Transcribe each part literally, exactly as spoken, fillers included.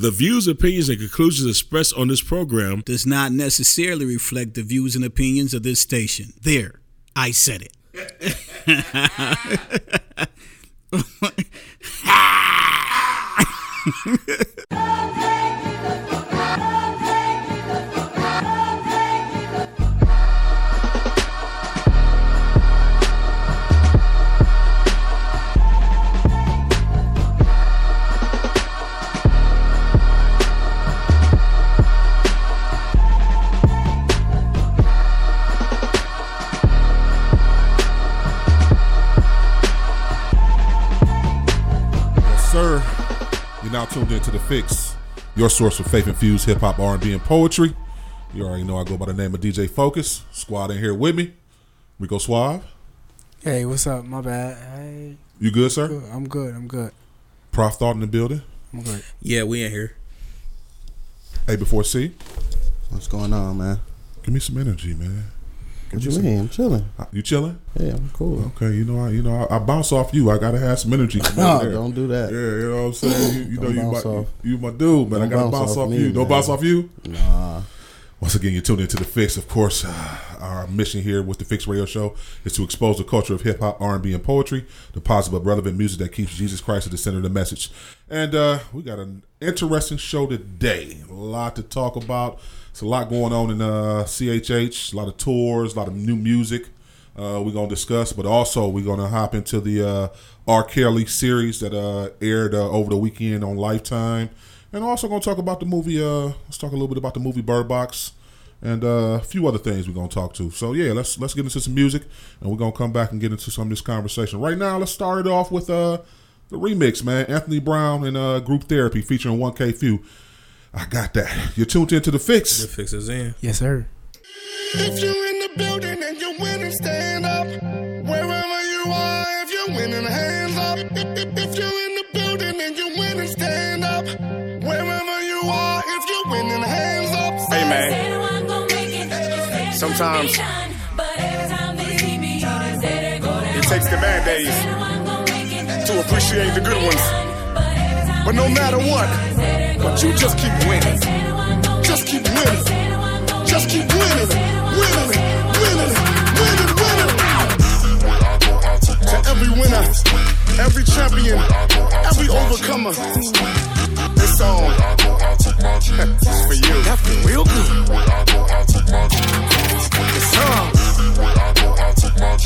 The views, opinions, and conclusions expressed on this program does not necessarily reflect the views and opinions of this station. There, I said it. Sir, you're now tuned into The Fix, your source for faith-infused hip-hop, R and B, and poetry. You already know I go by the name of D J Focus. Squad in here with me, Rico Suave. Hey, what's up? My bad. Hey. You good, sir? Good. I'm good. I'm good. Prof Thought in the building. I'm good. Yeah, we in here. A before C. What's going on, man? Give me some energy, man. What you mean? I'm chilling. You chilling? Yeah, I'm cool. Okay, you know I, you know I, I bounce off you. I gotta have some energy. No, don't do that. Yeah, you know what I'm saying. You, you know you my, you, you my dude, man. Don't I gotta bounce, bounce off me, you. Man. Don't bounce off you. Nah. Once again, you're tuned into The Fix. Of course, uh, our mission here with The Fix Radio Show is to expose the culture of hip hop, R and B, and poetry, the positive, relevant music that keeps Jesus Christ at the center of the message. And uh, we got an interesting show today. A lot to talk about. It's a lot going on in uh, C H H, a lot of tours, a lot of new music uh, we're going to discuss. But also, we're going to hop into the uh, R. Kelly series that uh, aired uh, over the weekend on Lifetime. And also going to talk about the movie, uh, let's talk a little bit about the movie Bird Box and uh, a few other things we're going to talk to. So, yeah, let's let's get into some music, and we're going to come back and get into some of this conversation. Right now, let's start it off with uh, the remix, man. Anthony Brown and uh, Group Therapy featuring one K Phew. I got that. You're tuned in to The Fix. The Fix is in. Yes, sir. If you're in the building and you're winning, stand up. Wherever you are, if you're winning, hands up. If, if, if you're in the building and you're winning, stand up. Wherever you are, if you're winning, hands up. Hey, man. Sometimes it takes the bad days to appreciate the good ones. But no matter what, but you just keep winning. Just keep winning. Just keep winning. Winning it. Winning it. Winning winning. To every winner, every champion, every overcomer. This song is for you. That feel real good. This song. Everywhere I go, I'll take my G.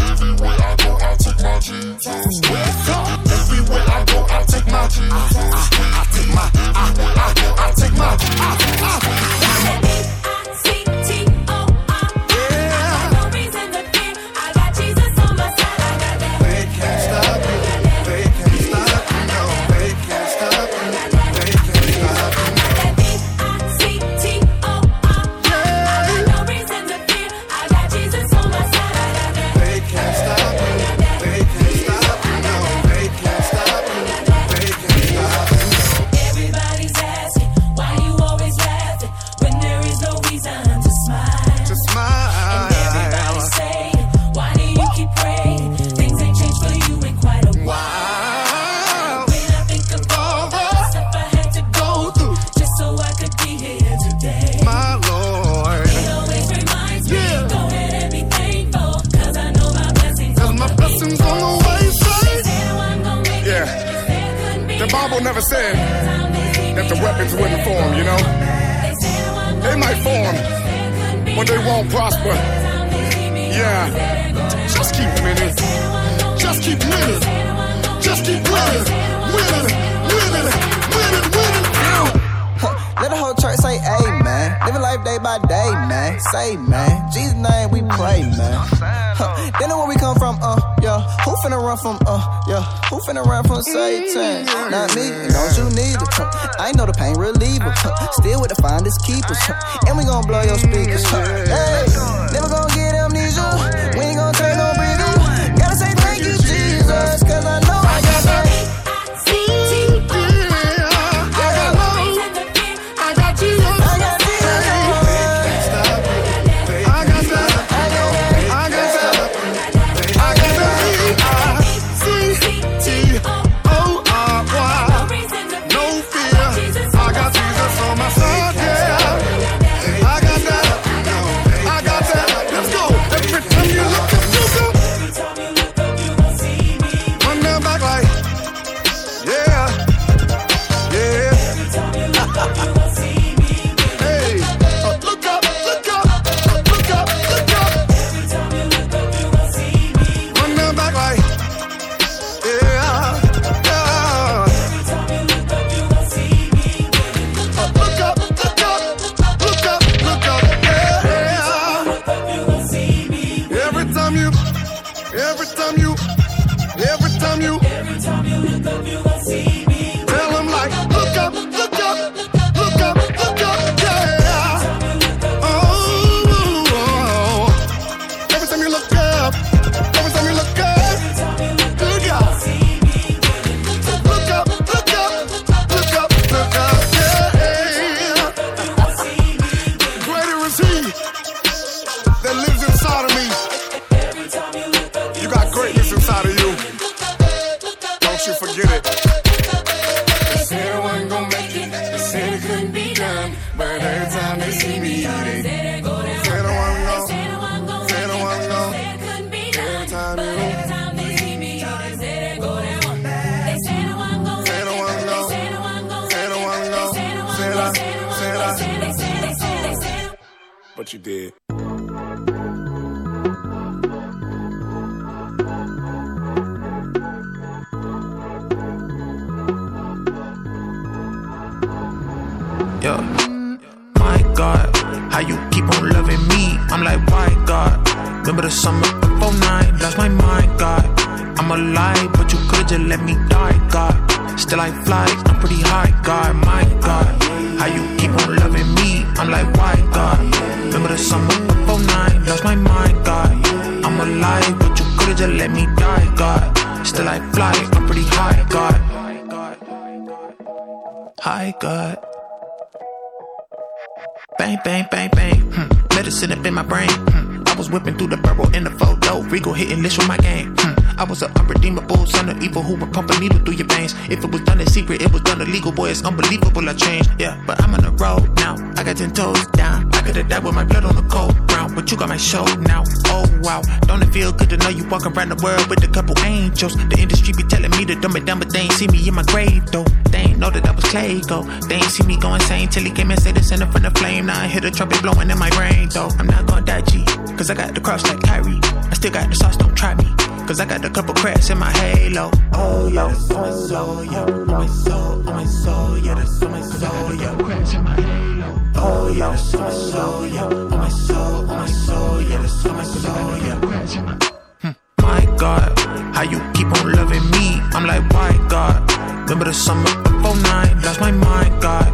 Everywhere I go, I take my, I, I, I take my, I, I, I take my, I, I, I. E I C T O R. Yeah. I got no reason to fear. I got Jesus on my side. I got that. They can't stop me. They can't stop me. No, they can't stop me. They can't stop me. I got that E I C T O R. Yeah. I got no reason to fear. I got Jesus on my side. I got that. They can't stop me. They can't stop me. No, they can't. Never said that the weapons wouldn't form, you know? They might form, but they won't prosper. Yeah. Just keep winning. Just keep winning. Just keep winning. Winning, winning, winning, winning. Let the whole church say amen. Living life day by day, man. Say, man. Jesus' name we pray, man. Huh. They know where we come from, uh, yeah. Who finna run from, uh, yeah. Who finna run from Satan? Not me, don't you need it. Huh. I know the pain reliever. Huh. Still with the finders keepers. Huh. And we gon' blow your speakers. Huh. Hey, never gon' get amnesia. We ain't gon' turn no breather. Gotta say thank you, Jesus, cause I know I got that. No what you did. Yeah. My God, how you keep on loving me? I'm like, why God? Remember the summer of oh nine, that's my mind, God. I'm alive, but you could've just let me die, God. Still I fly, I'm pretty high, God, my God. How you keep on loving me? I'm like, why God? Remember the summer of oh nine, that's my mind, God. I'm alive, but you could've just let me die, God. Still I fly, I'm pretty high, God. High, God. Bang, bang, bang, bang, hmm. Medicine up in my brain, hmm. I was whipping through the barrel in the photo. Rico hitting this with my gang, hmm. I was an unredeemable son of evil who would pump a needle through your veins. If it was done in secret, it was done illegal. Boy, it's unbelievable I changed, yeah. But I'm on the road now, I got ten toes down. I could've died with my blood on the cold ground, but you got my show now, oh wow. Don't it feel good to know you walking around the world with a couple angels? The industry be telling me to dumb it down, but they ain't see me in my grave though. They ain't know that I was clay go. They ain't see me go insane till he came and said this in front of flame. Now I hear the trumpet blowing in my brain, though. I'm not gonna die, G, cause I got the cross like Kyrie. I still got the sauce, don't try me, cause I got a couple cracks in my halo. Oh, yeah, that's on my soul, yeah. On my soul, on my soul, yeah. That's on my soul, yeah. Cracks in my halo. Oh, yeah, that's on my soul, yeah. On my soul, on my soul, yeah. That's on my soul, yeah. My God, how you keep on loving me? I'm like, why, God? Remember the summer of oh nine, that's my mind, God.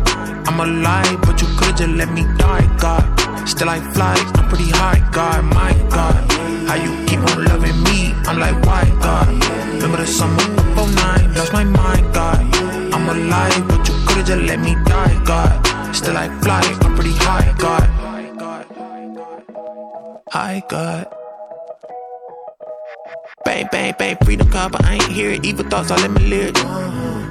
I'm alive, but you could've just let me die, God. Still I fly, I'm pretty high, God, my God. How you keep on loving me? I'm like, why, God? Remember the summer of oh nine, that's my mind, God. I'm alive, but you could've just let me die, God. Still I fly, I'm pretty high, God. High, God. Bang, bang, bang, freedom call, but I ain't hear it. Evil thoughts all in my lyrics.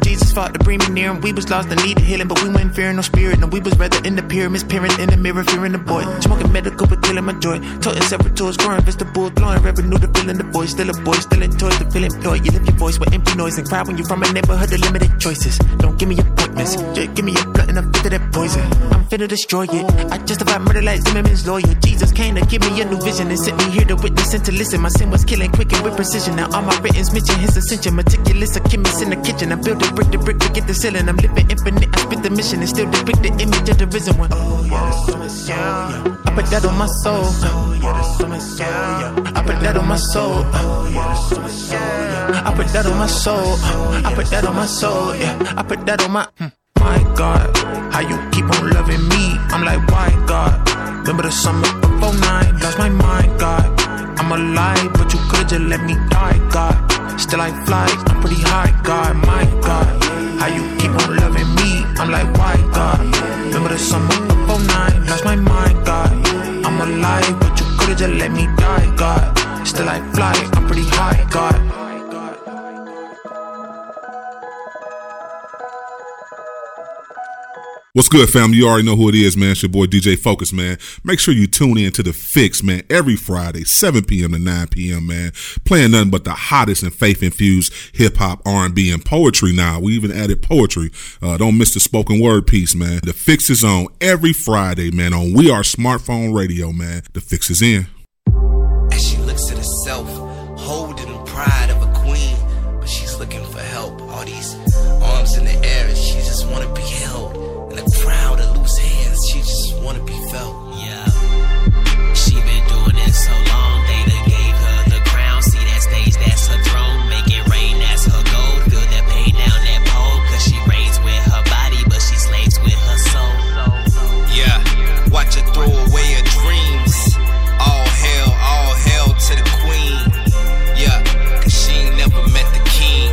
Jesus fought to bring me near him. We was lost and needed healing, but we weren't fearing no spirit. No, we was rather in the pyramids, peering in the mirror, fearing the boy. Smoking medical, but killing my joy. Toting separate tours, growing vegetables, blowing revenue, the feeling the voice. Still a boy, still enjoy the feeling pure. You lift your voice with empty noise and cry when you from a neighborhood of limited choices. Don't give me appointments, just give me a blunt and I'm fit to that poison. I'm finna destroy it. I justify murder like Zimmerman's lawyer. Jesus came to give me a new vision and sent me here to witness and to listen. My sin was killing quick and with precision. Now all my writings mention his ascension. Meticulous alchemist in the kitchen. I build a brick to brick to get the ceiling. I'm living infinite. I spit the mission and still depict the image of the risen one. Oh yeah, that's on my soul. Yeah. I put that on my soul. Oh yeah, that's on my soul. Yeah. I put that on my soul. Oh yeah, that's on my soul. Yeah. I put that on my soul. I put that on my soul. Yeah. I put that on my. Hmm. My God, how you keep on loving me? I'm like, why God? Remember the summer of oh nine? That's my mind, God. I'm alive, but you could've just let me die, God. Still I fly, I'm pretty high, God, my God. How you keep on loving me? I'm like, why God? Remember the summer of oh nine? That's my mind, God. I'm alive, but you could've just let me die, God. Still I fly, I'm pretty high, God. What's good, fam? You already know who it is, man. It's your boy D J Focus, man. Make sure you tune in to The Fix, man, every Friday, seven p.m. to nine p.m., man. Playing nothing but the hottest and faith-infused hip-hop, R and B, and poetry now. We even added poetry. Uh, don't miss the spoken word piece, man. The Fix is on every Friday, man, on We Are Smartphone Radio, man. The Fix is in. As she looks at herself, holding the pride of a queen, but she's looking for help. All these arms in the air, and she just want to be held. The crowd of loose hands, she just wanna be felt. Yeah, she been doing it so long, they done gave her the crown. See that stage, that's her throne. Make it rain, that's her goal. Feel that pain down that pole, cause she reigns with her body, but she slaves with her soul. Yeah, watch her throw away her dreams. All hail, all hail to the queen. Yeah, cause she ain't never met the king.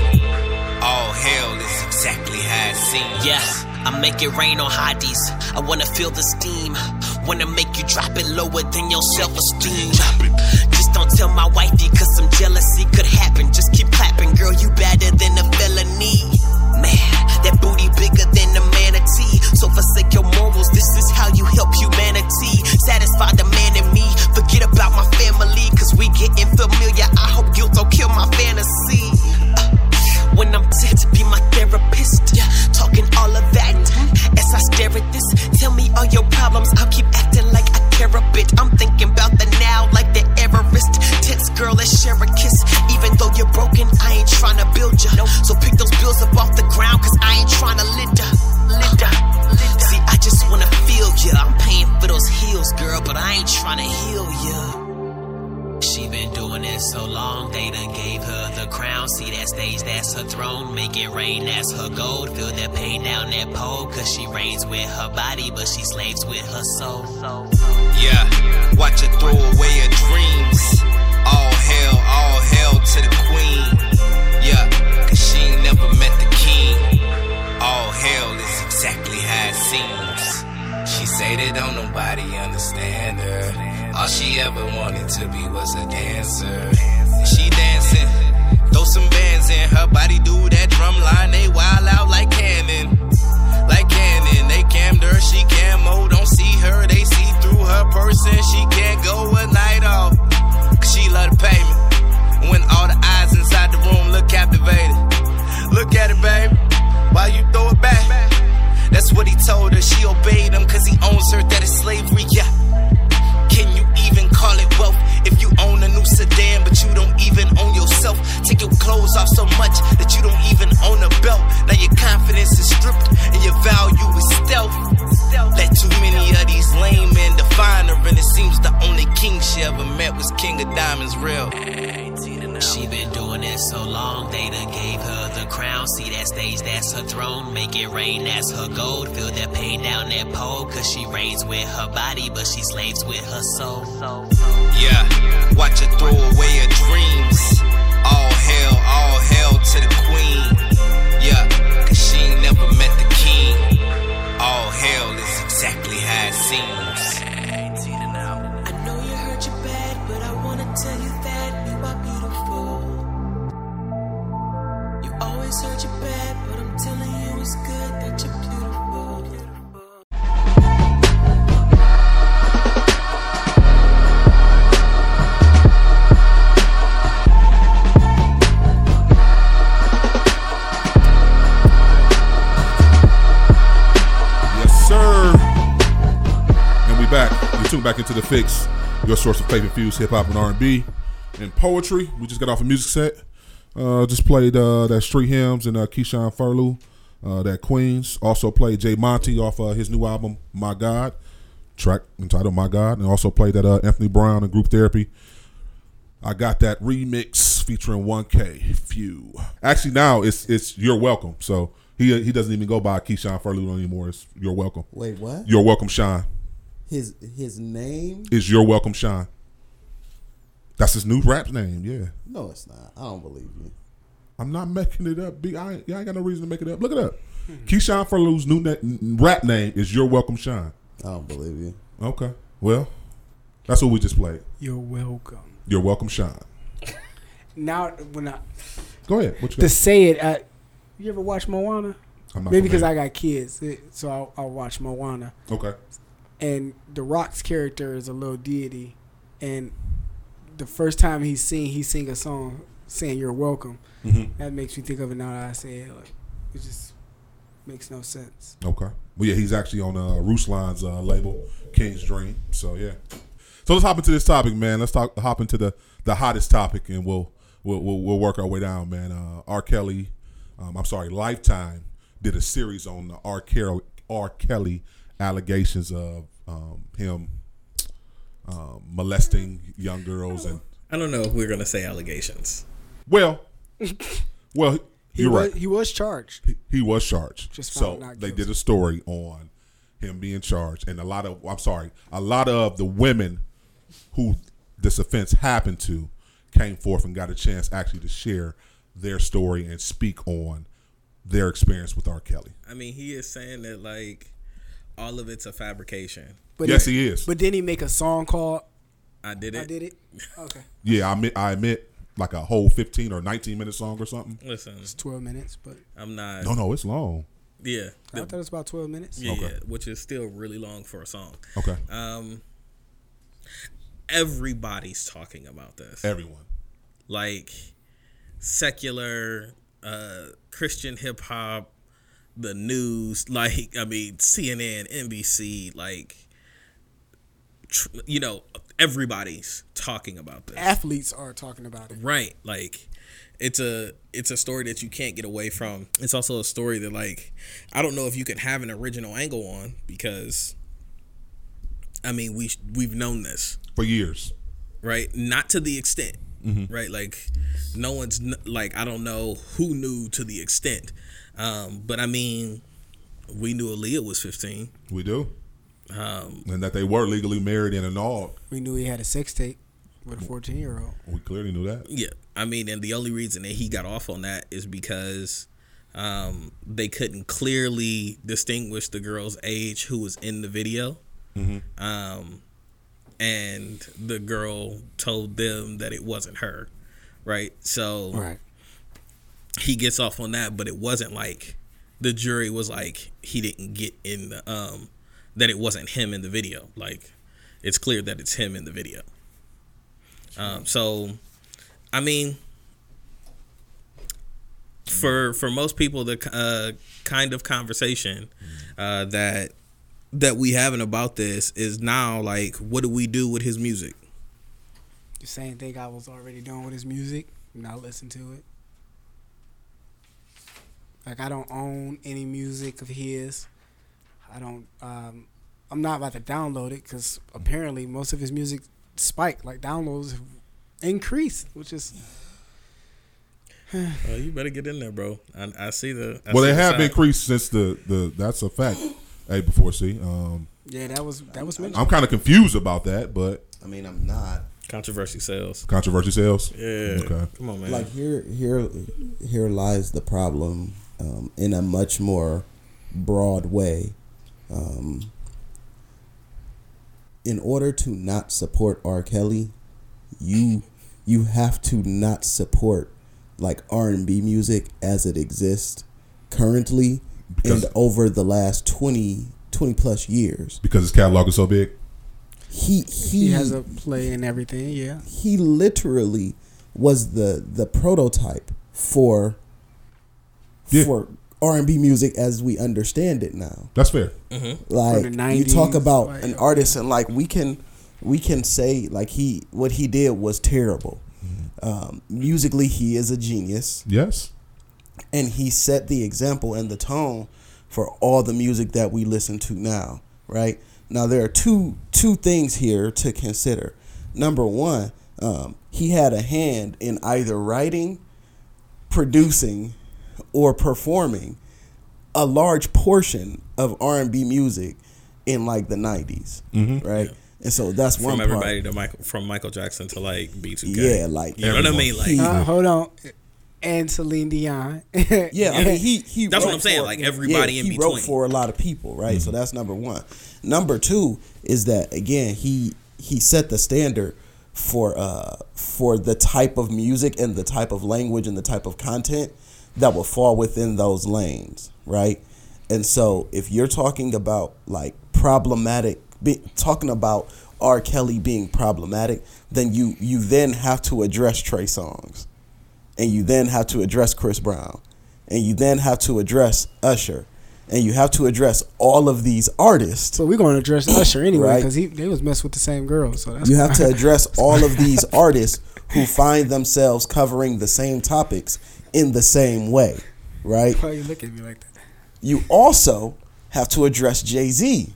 All hail is exactly how it seems. Yes. Yeah. I make it rain on hotties. I wanna feel the steam. Wanna make you drop it lower than your self-esteem. Drop it. Just don't tell my wifey, cause some jealousy could happen. Just keep clapping, girl, you better than a felony. Man, that booty bigger than a manatee. So forsake your morals, this is how you help humanity. Satisfy the man in me, forget about my family. Cause we getting familiar, I hope you don't kill my fantasy. When I'm ticked, be my therapist, yeah. Talking all of that, mm-hmm. As I stare at this, tell me all your problems, I'll keep acting like I care a bit. that pole, cause she reigns with her body, but she slaves with her soul. Yeah, watch her throw away her dreams. All hail, all hail to the queen. Yeah, cause she ain't never met the king. All hail is exactly how it seems. She say that don't nobody understand her. All she ever wanted to be was a dancer. She dancing, throw some bands in. Her body do that drum line, they wild out like cannon. Like cannon, they cammed her, she camo. Don't see her, they see through her person. She can't go a night off, cause she love the payment. When all the eyes inside the room look captivated. Look at it, baby, while you throw it back. That's what he told her, she obeyed him, cause he owns her, that is slavery, yeah. Can you even call it wealth if you own a new sedan, but you don't even own yourself? Take your clothes off so much that you don't even own a belt. Now your confidence is stripped and your value is stealth. Let too many of these lame men define her, and it seems the only king she ever met was King of Diamonds real. She been doing it so long, they done gave her the crown. See that stage, that's her throne. Make it rain, that's her gold. Feel that pain down that pole, cause she reigns with her body, but she slaves with her soul. Yeah, watch her throw away her dreams. All hail, all hail to the queen. Yeah, cause she ain't never met the king. All hail is exactly how it seems. I know you hurt your bad, but I wanna tell you that you are beautiful. You always hurt your bad, but I'm telling you it's good that you're beautiful. Yes, sir. And we back. You're tuned back into The Fix, your source of faith-infused hip-hop and R and B and poetry. We just got off a music set. Uh, just played uh, that Street Hymns and uh, Keyshawn Furlough, uh, that Queens. Also played Jay Monty off uh, his new album, My God, track entitled My God. And also played that uh, Anthony Brown and Group Therapy. I got that remix featuring one K Phew. Actually, now it's it's You're Welcome. So he he doesn't even go by Keyshawn Furlough anymore. It's You're Welcome. Wait, what? You're Welcome Shyne. His his name is You're Welcome Shyne. That's his new rap name, yeah. No, it's not. I don't believe you. I'm not making it up. B, I ain't, I ain't got no reason to make it up. Look it up. Mm-hmm. Keyshawn Furlough's new na- rap name is You're Welcome Shyne. I don't believe you. Okay. Well, that's what we just played. You're welcome. You're Welcome Shyne. Now, when I... Go ahead. What you got? To say it, I, you ever watch Moana? I'm not Maybe because I got kids, so I'll, I'll watch Moana. Okay. And The Rock's character is a little deity, and... The first time he sing, he sing a song saying "You're welcome." Mm-hmm. That makes me think of it now that I say it. Like, it just makes no sense. Okay. Well, yeah, he's actually on uh, Ruslan's uh, label, King's Dream. So yeah. So let's hop into this topic, man. Let's talk, hop into the, the hottest topic, and we'll we'll we'll, we'll work our way down, man. Uh, R. Kelly, um, I'm sorry, Lifetime did a series on the R. Kelly R. Kelly allegations of um, him. Um, molesting young girls, and I don't know if we're gonna say allegations. Well, well, you're he was, right. He was charged. He, he was charged. Just so they did a story on him being charged, and a lot of I'm sorry, a lot of the women who this offense happened to came forth and got a chance actually to share their story and speak on their experience with R. Kelly. I mean, he is saying that like all of it's a fabrication. But yes, then, he is. But didn't he make a song called I Did It? I Did It? Okay. Yeah, I admit, I admit like a whole fifteen or nineteen minute song or something. Listen. It's twelve minutes, but. I'm not. No, no, it's long. Yeah. I the, thought it was about twelve minutes. Yeah, okay. Yeah, which is still really long for a song. Okay. Um. Everybody's talking about this. Everyone. Like secular, uh, Christian hip hop, the news, like, I mean, C N N, N B C, like. You know, everybody's talking about this. Athletes are talking about it, right? Like, it's a it's a story that you can't get away from. It's also a story that, like, I don't know if you could have an original angle on because, I mean, we we've known this for years, right? Not to the extent, mm-hmm. right? Like, no one's like I don't know who knew to the extent, um, but I mean, we knew Aaliyah was fifteen. We do. Um, and that they were legally married and annulled. We knew he had a sex tape with a fourteen-year-old. We clearly knew that. Yeah. I mean, and the only reason that he got off on that is because um, they couldn't clearly distinguish the girl's age who was in the video. Mm-hmm. Um, and the girl told them that it wasn't her. Right? So right. he gets off on that, but it wasn't like the jury was like he didn't get in the... Um, that it wasn't him in the video. Like, it's clear that it's him in the video. Um, so, I mean, for for most people, the uh, kind of conversation uh, that that we having about this is now like, what do we do with his music? The same thing I was already doing with his music. Not listen to it. Like, I don't own any music of his. I don't, um, I'm not about to download it because apparently most of his music spiked, like downloads increased, which is. Well, you better get in there, bro. I, I see the. I well, see they the have side. Increased since the, the, that's a fact. A before C. Um, yeah, that was, that was mentioned. I'm kind of confused about that, but. I mean, I'm not. Controversy sales. Controversy sales? Yeah. Okay. Come on, man. Like, here, here, here lies the problem um, in a much more broad way. Um, in order to not support R. Kelly, you you have to not support like R and B music as it exists currently because and over the last twenty, twenty plus years. Because his catalog is so big? He he, he has a play in everything, yeah. He literally was the, the prototype for yeah. for R and B music as we understand it now. That's fair. Mm-hmm. Like nineties, you talk about like, an artist, and like we can, we can say like he what he did was terrible. Mm-hmm. Um, musically, he is a genius. Yes, and he set the example and the tone for all the music that we listen to now. Right now, there are two two things here to consider. Number one, um, he had a hand in either writing, producing, or performing a large portion of R and B music in like the nineties, mm-hmm. right? Yeah. And so that's from one part. From everybody to Michael, from Michael Jackson to like B two K. Yeah, like you everyone. Know what I mean. Like, he, uh, hold on, and Celine Dion. yeah, I mean he he. That's what I'm saying. For, like everybody yeah, in he between. He wrote for a lot of people, right? Mm-hmm. So that's number one. Number two is that again he he set the standard for uh for the type of music and the type of language and the type of content that will fall within those lanes, right? And so if you're talking about like problematic, be, talking about R. Kelly being problematic, then you you then have to address Trey Songz, and you then have to address Chris Brown, and you then have to address Usher, and you have to address all of these artists. So we're going to address Usher anyway because right? they was messed with the same girl. So that's you have to address all of these artists who find themselves covering the same topics in the same way, right? Why are you looking at me like that? You also have to address Jay-Z.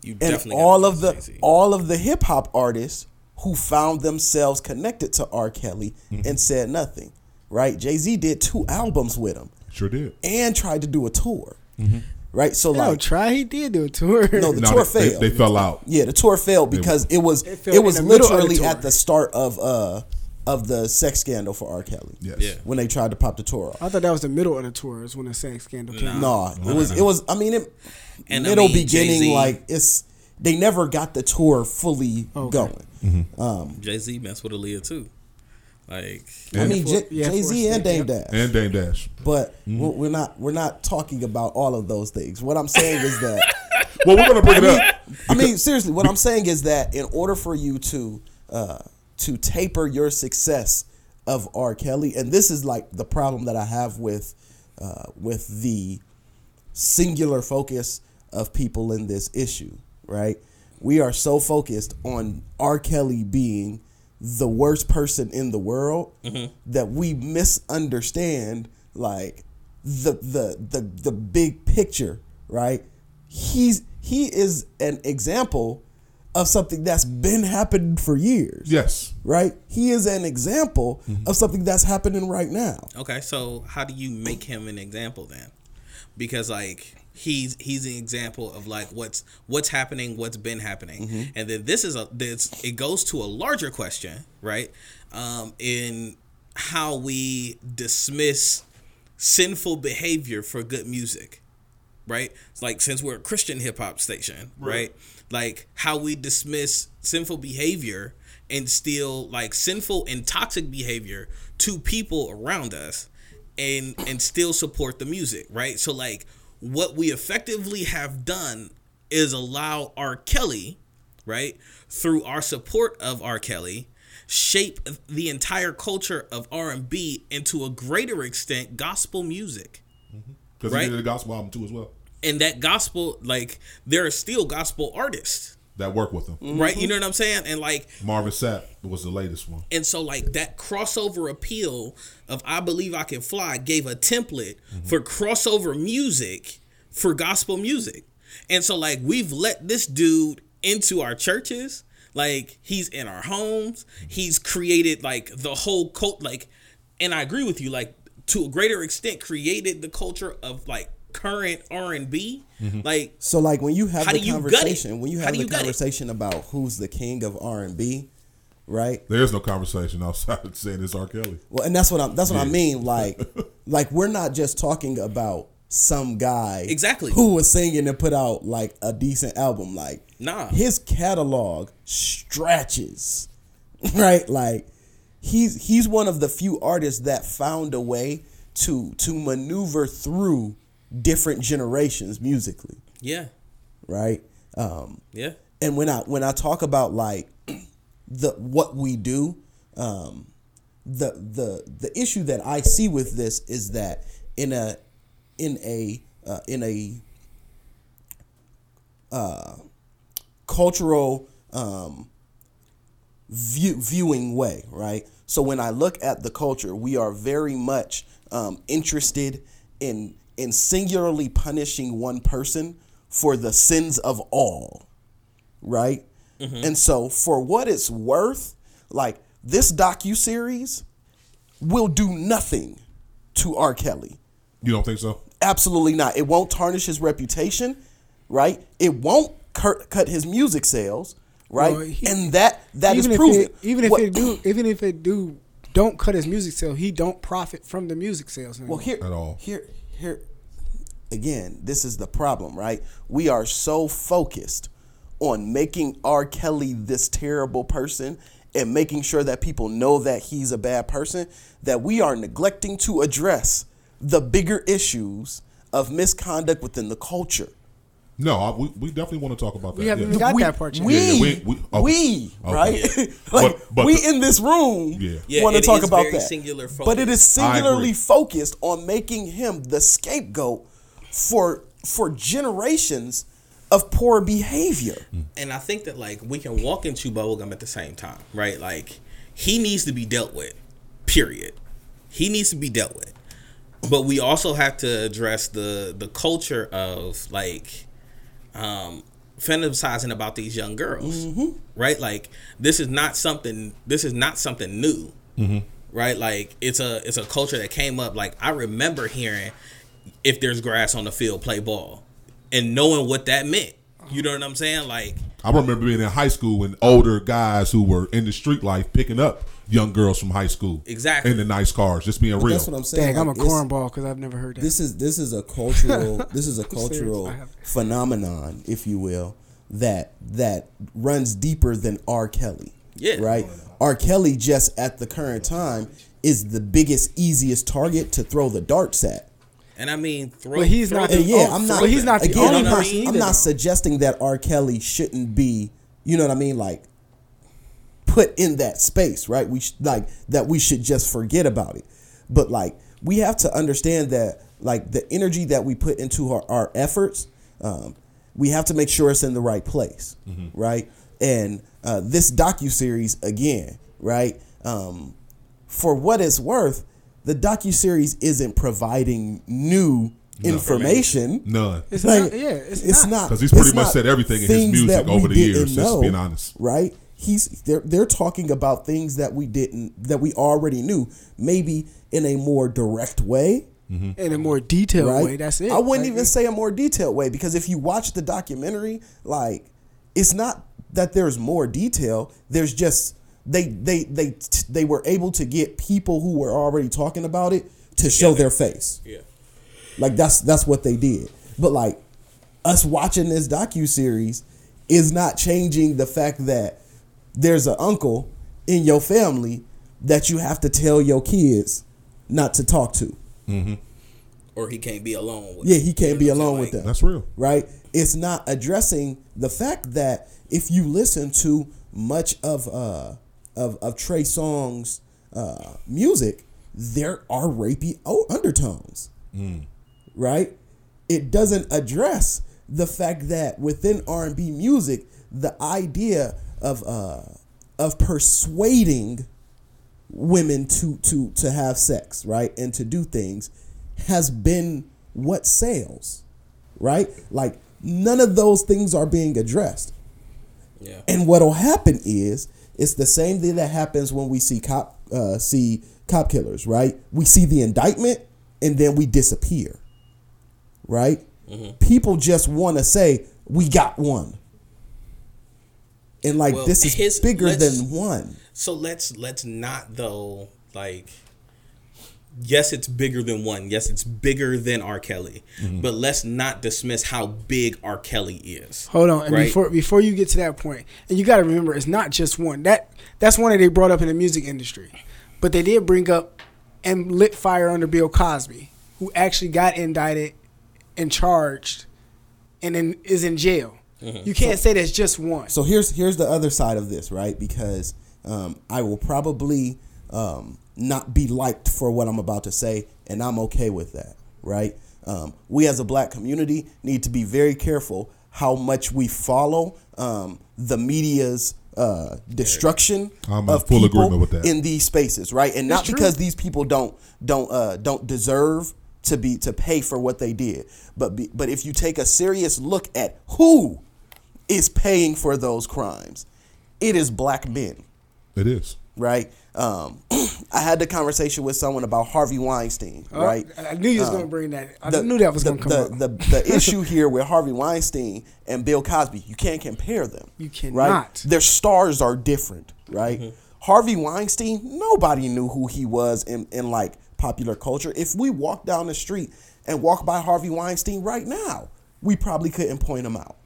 You definitely and all of the Jay-Z. all of the hip hop artists who found themselves connected to R. Kelly mm-hmm. and said nothing, right? Jay-Z did two albums with him, sure did, and tried to do a tour, mm-hmm. right? So no, like, try he did do a tour. No, the no, tour they, failed. They, they fell out. Yeah, the tour failed because it was it, it was literally the at the start of uh. of the sex scandal for R. Kelly. Yes. Yeah. When they tried to pop the tour off. I thought that was the middle of the tour is when the sex scandal came. No. no. It was it was I mean it and middle I mean, beginning Jay-Z, like it's they never got the tour fully okay. going. Mm-hmm. Um, Jay-Z messed with Aaliyah too. Like I mean J- yeah, Jay-Z and Dame Dash. And Dame Dash. But mm-hmm. we're not we're not talking about all of those things. What I'm saying is that well we're going to bring I it mean, up. I mean seriously what I'm saying is that in order for you to uh, to taper your success of R. Kelly, and this is like the problem that I have with uh, with the singular focus of people in this issue, right? We are so focused on R. Kelly being the worst person in the world mm-hmm. that we misunderstand like the the the the big picture, right? He's he is an example of something that's been happening for years. Yes. Right? He is an example mm-hmm. of something that's happening right now. Okay, so how do you make him an example then? because like he's he's an example of like what's what's happening, what's been happening, mm-hmm. and then this is a this it goes to a larger question, right? Um, in how we dismiss sinful behavior for good music, right? Like, since we're a Christian hip hop station, right? right? Like, how we dismiss sinful behavior and still like sinful and toxic behavior to people around us, and and still support the music, right? So like, what we effectively have done is allow R. Kelly, right, through our support of R. Kelly, shape the entire culture of R and B into a greater extent gospel music. Because mm-hmm. right? He did a gospel album too as well. And that gospel, like, there are still gospel artists that work with them. Mm-hmm. Right? You know what I'm saying? And like Marvin Sapp was the latest one. And so like that crossover appeal of I Believe I Can Fly gave a template mm-hmm. for crossover music for gospel music. And so like we've let this dude into our churches. Like, he's in our homes. Mm-hmm. He's created like the whole cult, like, and I agree with you, like, to a greater extent created the culture of like current R and B. Mm-hmm. Like, so like when you have the conversation, when you have the conversation about who's the king of R and B, right? There is no conversation outside of saying it's R. Kelly. Well, and that's what I'm that's what yeah. I mean. Like, like we're not just talking about some guy exactly who was singing and put out like a decent album. Like, nah, his catalog stretches, right? Like, he's he's one of the few artists that found a way to to maneuver through different generations musically. Yeah. Right. Um, yeah. And when I when I talk about like the what we do, um, the the the issue that I see with this is that in a in a uh, in a uh, cultural um, view, viewing way, right? So when I look at the culture, we are very much um, interested in. in singularly punishing one person for the sins of all, right? Mm-hmm. And so for what it's worth, like, this docuseries will do nothing to R. Kelly. You don't think so? Absolutely not. It won't tarnish his reputation, right? It won't cur- cut his music sales, right? Well, he, and that that is proven. It, even if what, it do, even if it do, don't cut his music sales, he don't profit from the music sales anymore. Well, here, at all. Here, Here, again, this is the problem, right? We are so focused on making R. Kelly this terrible person and making sure that people know that he's a bad person that we are neglecting to address the bigger issues of misconduct within the culture. No, I, we, we definitely want to talk about that. We haven't yeah. got we, that part yet. We, yeah, yeah, we, we, oh, we okay. right? Yeah. Like, but, but we the, in this room yeah. Yeah, want to talk about that. But it is singularly focused on making him the scapegoat for for generations of poor behavior. And I think that, like, we can walk and chew bubblegum at the same time, right? Like, he needs to be dealt with, period. He needs to be dealt with. But we also have to address the the culture of, like, um fantasizing about these young girls, mm-hmm. right? Like, this is not something this is not something new, mm-hmm. right? Like, it's a it's a culture that came up. Like, I remember hearing, if there's grass on the field, play ball, and knowing what that meant. You know what I'm saying? Like, I remember being in high school when older guys who were in the street life picking up young girls from high school, exactly, in the nice cars, just being but real. That's what I'm saying. Dang, I'm a cornball because I've never heard that. This is this is a cultural this is a cultural phenomenon, if you will, that that runs deeper than R. Kelly. Yeah, right. R. Kelly just at the current time is the biggest, easiest target to throw the darts at. And I mean, throw. But he's not. Yeah, I'm not. He's not the only person. I'm not suggesting that R. Kelly shouldn't be. You know what I mean? Like, put in that space, right? We sh- like that. We should just forget about it. But like, we have to understand that, like, the energy that we put into our, our efforts, um, we have to make sure it's in the right place, mm-hmm. right? And uh, this docuseries again, right? Um, for what it's worth, the docuseries isn't providing new None. information. None. It's like, not. Yeah, it's, it's not. Because he's pretty much said everything in his music over the years. Know, just being honest, right? He's they're they're talking about things that we didn't that we already knew, maybe in a more direct way, mm-hmm. in a more detailed right? way. That's it. I wouldn't like, even say a more detailed way, because if you watch the documentary, like, it's not that there's more detail. There's just they they they they were able to get people who were already talking about it to together. Show their face. Yeah, like that's that's what they did. But like us watching this docuseries is not changing the fact that there's an uncle in your family that you have to tell your kids not to talk to. Mm-hmm. Or he can't be alone with. Yeah, he can't be alone with them. That's real. Right? It's not addressing the fact that if you listen to much of uh of, of Trey Songz uh, music, there are rapey undertones. Mm. Right? It doesn't address the fact that within R and B music, the idea of uh of persuading women to, to, to have sex, right, and to do things has been what sells, right? Like, none of those things are being addressed. Yeah. And what'll happen is it's the same thing that happens when we see cop uh, see cop killers, right? We see the indictment and then we disappear, right? Mm-hmm. People just want to say we got one, and like well, this is his, bigger than one. So let's let's not though like. Yes, it's bigger than one. Yes, it's bigger than R. Kelly. Mm-hmm. But let's not dismiss how big R. Kelly is. Hold on. And right? before before you get to that point, and you got to remember, it's not just one. That That's one that they brought up in the music industry. But they did bring up and lit fire under Bill Cosby, who actually got indicted and charged and then is in jail. Mm-hmm. You can't so, say that's just one. So here's, here's the other side of this, right? Because um, I will probably... Um, not be liked for what I'm about to say, and I'm okay with that, right? Um, we as a black community need to be very careful how much we follow um, the media's uh, destruction I'm of full people agreement with that. In these spaces, right? And not because these people don't don't uh, don't deserve to be to pay for what they did, but be, but if you take a serious look at who is paying for those crimes, it is black men. It is. Right. Um, I had the conversation with someone about Harvey Weinstein. Oh, right. I knew you was um, going to bring that. I the, knew that was going to come the, up. The, the, the issue here with Harvey Weinstein and Bill Cosby, you can't compare them. You cannot. Right? Their stars are different. Right. Mm-hmm. Harvey Weinstein, nobody knew who he was in, in like popular culture. If we walk down the street and walk by Harvey Weinstein right now, we probably couldn't point him out.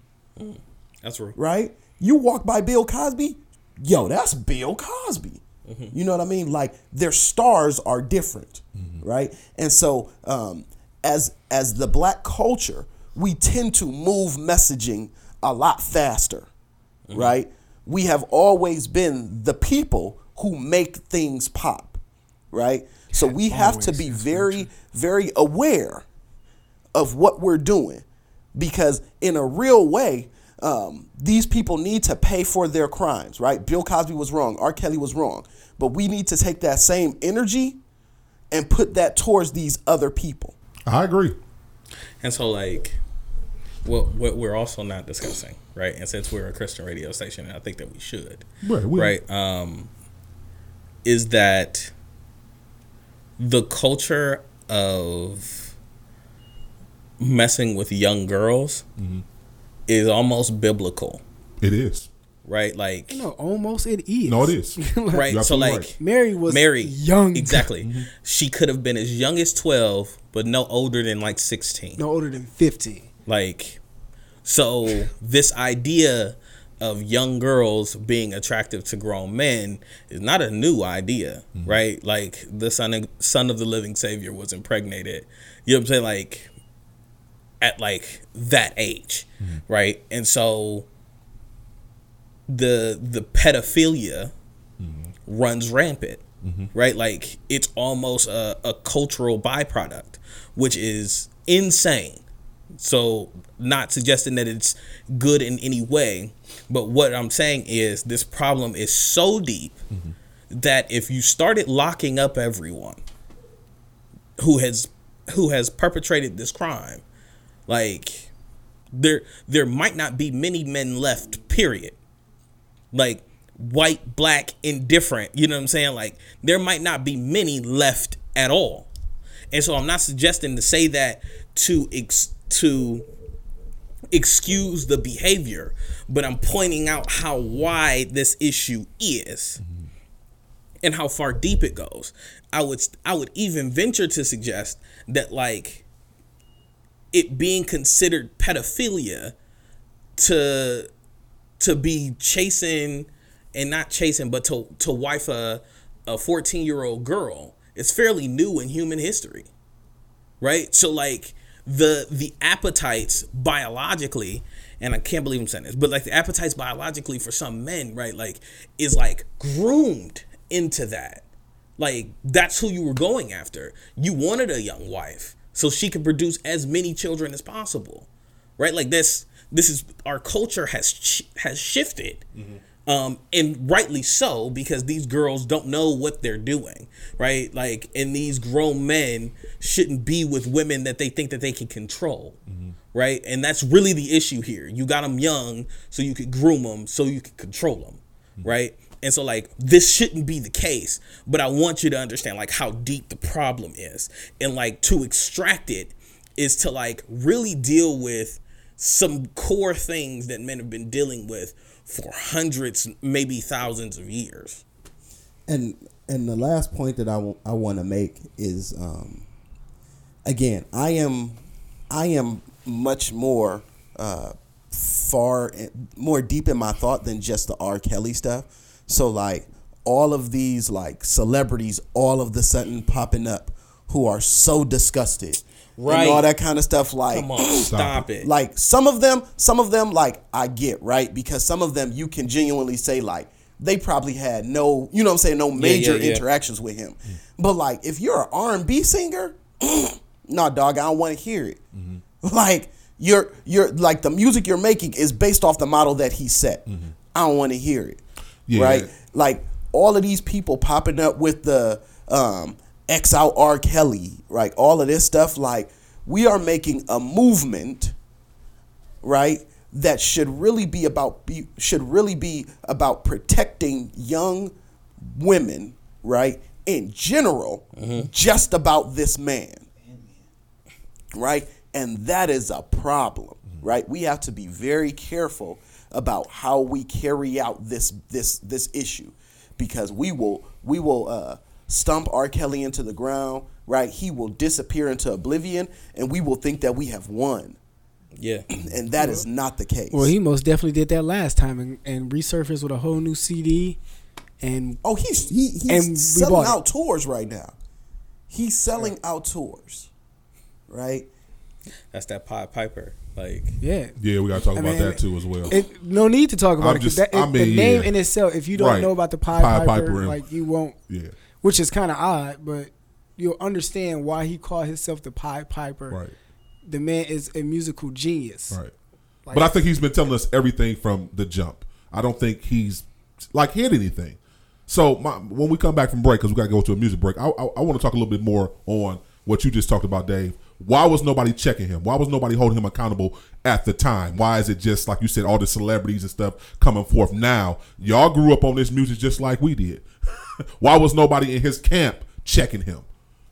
Mm, that's right. Right. You walk by Bill Cosby. Yo, that's Bill Cosby. Mm-hmm. You know what I mean? Like, their stars are different, mm-hmm. right? And so, um, as as the black culture, we tend to move messaging a lot faster, mm-hmm. right? We have always been the people who make things pop, right? So we have to be very, very aware of what we're doing, because in a real way, Um, these people need to pay for their crimes, right? Bill Cosby was wrong. R. Kelly was wrong. But we need to take that same energy and put that towards these other people. I agree. And so, like, what what we're also not discussing, right? And since we're a Christian radio station, and I think that we should, right? We, right um, is that the culture of messing with young girls? Mm-hmm. Is almost biblical. It is. Right? Like No, almost it is. No, it is. like, right. So like right. Mary was Mary, young. Exactly. Mm-hmm. She could have been as young as twelve, but no older than like sixteen. No older than fifteen. Like, so this idea of young girls being attractive to grown men is not a new idea, mm-hmm. right? Like the son of, son of the living savior was impregnated. You know what I'm saying? Like at like that age, mm-hmm. right? And so the the pedophilia mm-hmm. runs rampant, mm-hmm. right? Like it's almost a, a cultural byproduct, which is insane. So not suggesting that it's good in any way, but what I'm saying is this problem is so deep mm-hmm. that if you started locking up everyone who has who has perpetrated this crime, like, there there might not be many men left, period. Like, white, black, indifferent, you know what I'm saying? Like, there might not be many left at all. And so I'm not suggesting to say that to ex- to excuse the behavior, but I'm pointing out how wide this issue is and how far deep it goes. I would I would even venture to suggest that, like, it being considered pedophilia to to be chasing and not chasing, but to to wife a a fourteen year old girl is fairly new in human history, right? So like the the appetites biologically, and I can't believe I'm saying this, but like the appetites biologically for some men, right? Like is like groomed into that. Like that's who you were going after. You wanted a young wife so she could produce as many children as possible, right? Like this, this is our culture has has shifted, mm-hmm. um, and rightly so, because these girls don't know what they're doing, right? Like, and these grown men shouldn't be with women that they think that they can control, mm-hmm. right? And that's really the issue here. You got them young so you could groom them, so you could control them, mm-hmm. right? And so, like, this shouldn't be the case, but I want you to understand, like, how deep the problem is. And, like, to extract it is to, like, really deal with some core things that men have been dealing with for hundreds, maybe thousands of years. And and the last point that I, w- I want to make is, um, again, I am, I am much more uh, far, more deep in my thought than just the R. Kelly stuff. So, like, all of these, like, celebrities all of the sudden popping up who are so disgusted. Right. And all that kind of stuff, like... Come on, stop it. Like, some of them, some of them, like, I get, right? Because some of them you can genuinely say, like, they probably had no, you know what I'm saying, no major yeah, yeah, yeah. interactions with him. Mm. But, like, if you're an R and B singer, nah, dog, I don't want to hear it. Mm-hmm. Like, you're, you're, like, the music you're making is based off the model that he set. Mm-hmm. I don't want to hear it. Yeah. Right, like all of these people popping up with the um, X out R. Kelly, right? All of this stuff, like we are making a movement, right? That should really be about be, should really be about protecting young women, right? In general, mm-hmm. just about this man, right? And that is a problem, mm-hmm. right? We have to be very careful about how we carry out this this this issue, because we will we will uh, stomp R. Kelly into the ground, right? He will disappear into oblivion, and we will think that we have won. Yeah, and that well, is not the case. Well, he most definitely did that last time, and, and resurfaced with a whole new C D. And oh, he's he, he's selling out it. tours right now. He's selling right. out tours, right? That's that Pied Piper. Like yeah, yeah, we gotta talk I about mean, that too as well. It, no need to talk about I'm it. Just, that, it I mean, the name yeah. in itself, if you don't right. know about the Pied Piper, Piper, like you won't. Yeah, which is kind of odd, but you'll understand why he called himself the Pied Piper. Right, the man is a musical genius. Right, like, but I think he's been telling us everything from the jump. I don't think he's like hid anything. So my, when we come back from break, because we gotta go to a music break, I, I, I want to talk a little bit more on what you just talked about, Dave. Why was nobody checking him? Why was nobody holding him accountable at the time? Why is it just, like you said, all the celebrities and stuff coming forth now? Y'all grew up on this music just like we did. Why was nobody in his camp checking him?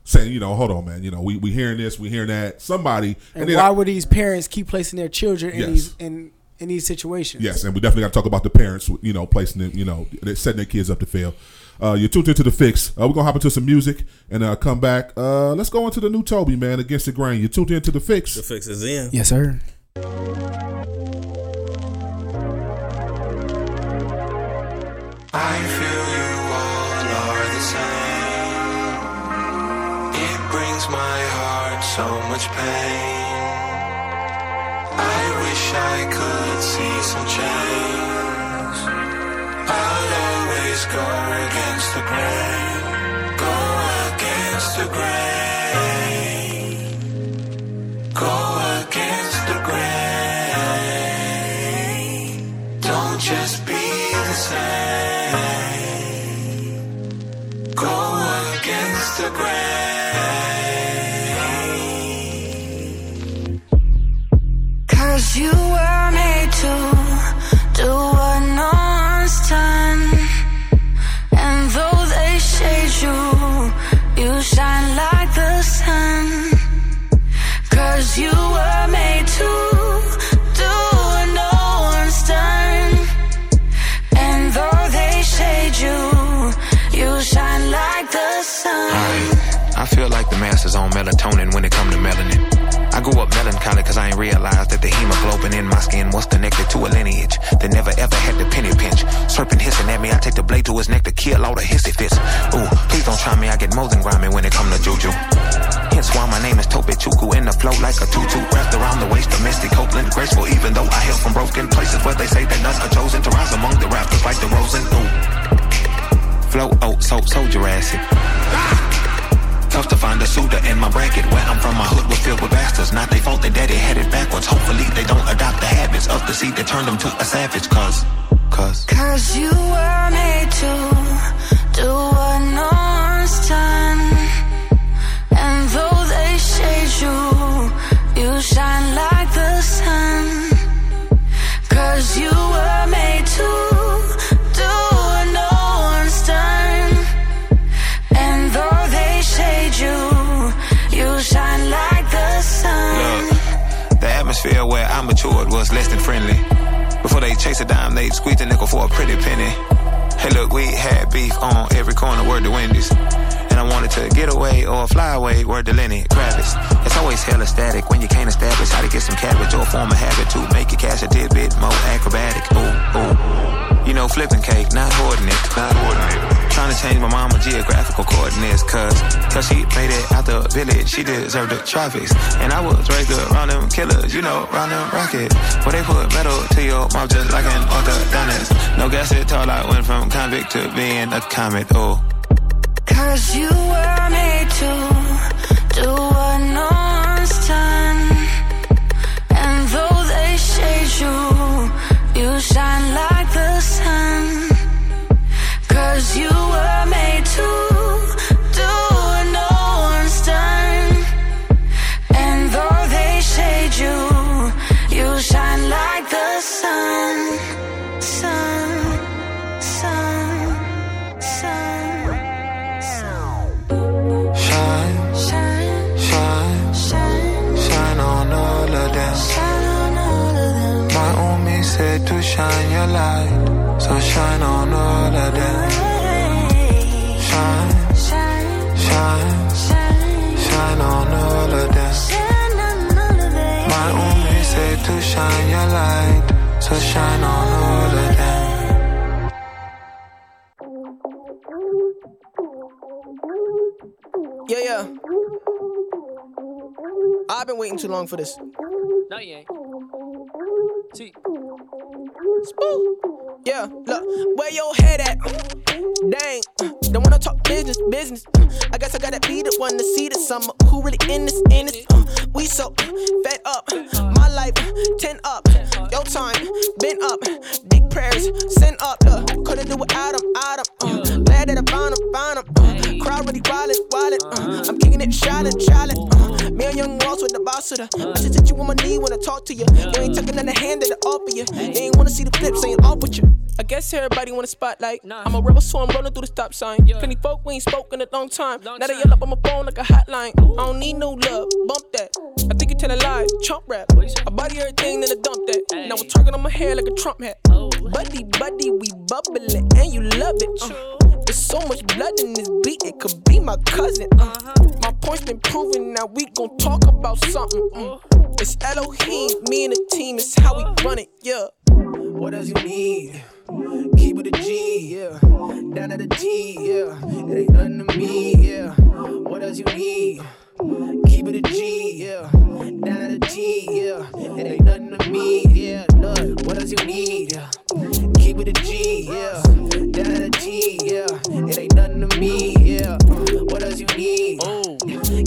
Saying, you know, hold on, man. You know, we, we hearing this, we hearing that. Somebody. And, and then, why would these parents keep placing their children in yes. these in, in these situations? Yes, and we definitely got to talk about the parents, you know, placing them, you know, setting their kids up to fail. Uh, you're tuned into The Fix. Uh, we're going to hop into some music and uh, come back. Uh, let's go into the new Toby, man, Against the Grain. You're tuned into The Fix. The Fix is in. Yes, sir. I feel you all are the same. It brings my heart so much pain. I wish I could see some change. I'll go against the grain. Go against the grain. Go against the grain. Don't just be the same. Go against the grain. 'Cause you were made to do what no one's done. Though they shade you, you shine like the sun. melatonin when it come to melanin. I grew up melancholy cause I ain't realized that the hemoglobin in my skin was connected to a lineage that never ever had the penny pinch. Serpent hissing at me, I take the blade to his neck to kill all the hissy fits. Ooh, please don't try me, I get more than grimy when it come to juju. Hence why my name is Toby Chuku, in the flow like a tutu, wrapped around the waist, domestic, Copeland, graceful, even though I hail from broken places where they say that none are chosen to rise among the rappers like the Rosen. Ooh, flow, oh, so, so Jurassic. Tough to find a suitor in my bracket. Where I'm from, my hood was filled with bastards. Not they fault, their daddy had it backwards. Hopefully they don't adopt the habits of the seed that turned them to a savage. Cause, cause Cause you were made to do what no one's done. And though they shade you, you shine like the sun. Cause you were made to. Shine like the sun. Look, the atmosphere where I matured was less than friendly. Before they chase a dime, they'd squeeze a nickel for a pretty penny. Hey look, we had beef on every corner, word to Wendy's. And I wanted to get away or fly away, word to Lenny Kravitz. It's always hella static when you can't establish how to get some cabbage or form a habit to make your cash a tidbit more acrobatic. Ooh, ooh. You know, flipping cake, not hoarding it, not hoarding it. Trying to change my mama geographical coordinates, cause till she made it out the village, she deserved the trophies. And I was raised around them killers, you know, round them rockets. Where they put metal to your mouth just like an orthodontist. No gas at all, I went from convict to being a comet, oh. Cause you were made to do what no one's done. And though they shade you, you shine like the sun. Cause you were made to do what no one's done. And though they shade you, you shine like the sun. Sun, sun, sun, sun. Shine, shine, shine, shine, shine on all of them. Shine on all of them. My homie said to shine your light, so shine on all of them. To shine your light, so shine on all of them. Yeah, yeah. I've been waiting too long for this. No, you ain't. See. Spook. Yeah, look, where your head at? Dang, don't wanna talk business, business. I guess I gotta be the one to see the summer. Who really in this, in this? Uh, we so fed up. My life, ten up. Your time, been up. Big prayers, send up. Look, couldn't do without him, out him. Uh, glad that I found him, found him. Uh, crowd really wildin', wildin'. Uh, I'm kicking it, shallin', shallin'. Uh, me and Young Ross with the boss of the. I should sit you on my knee when I talk to you. You ain't taking on the hand that I offer you. You ain't wanna see the flips, ain't off with you. I guess everybody want a spotlight. Nah. I'm a rebel, so I'm rolling through the stop sign. Yeah. Plenty folk, we ain't spoken in a long time. Long now they yell up on my phone like a hotline. Ooh. I don't need no love, bump that. I think you're telling lies, chump rap. I body everything, then I dump that. Ay. Now we're talking on my hair like a Trump hat. Oh. Buddy, buddy, we bubbling, and you love it. Uh. There's so much blood in this beat, it could be my cousin. Uh. Uh-huh. My point's been proven, now we gon' talk about something. Mm. It's Elohim, me and the team, it's how we run it, yeah. What does you need? Keep with a G, yeah. Down at the T, yeah. It ain't nothing to me, yeah. What does you need? Keep it a G, yeah. Down at the T, yeah. It ain't nothing to me, yeah. Look, what does you need? Keep it a G, yeah. Down at the T, yeah. It ain't nothing to me, yeah. What does you need?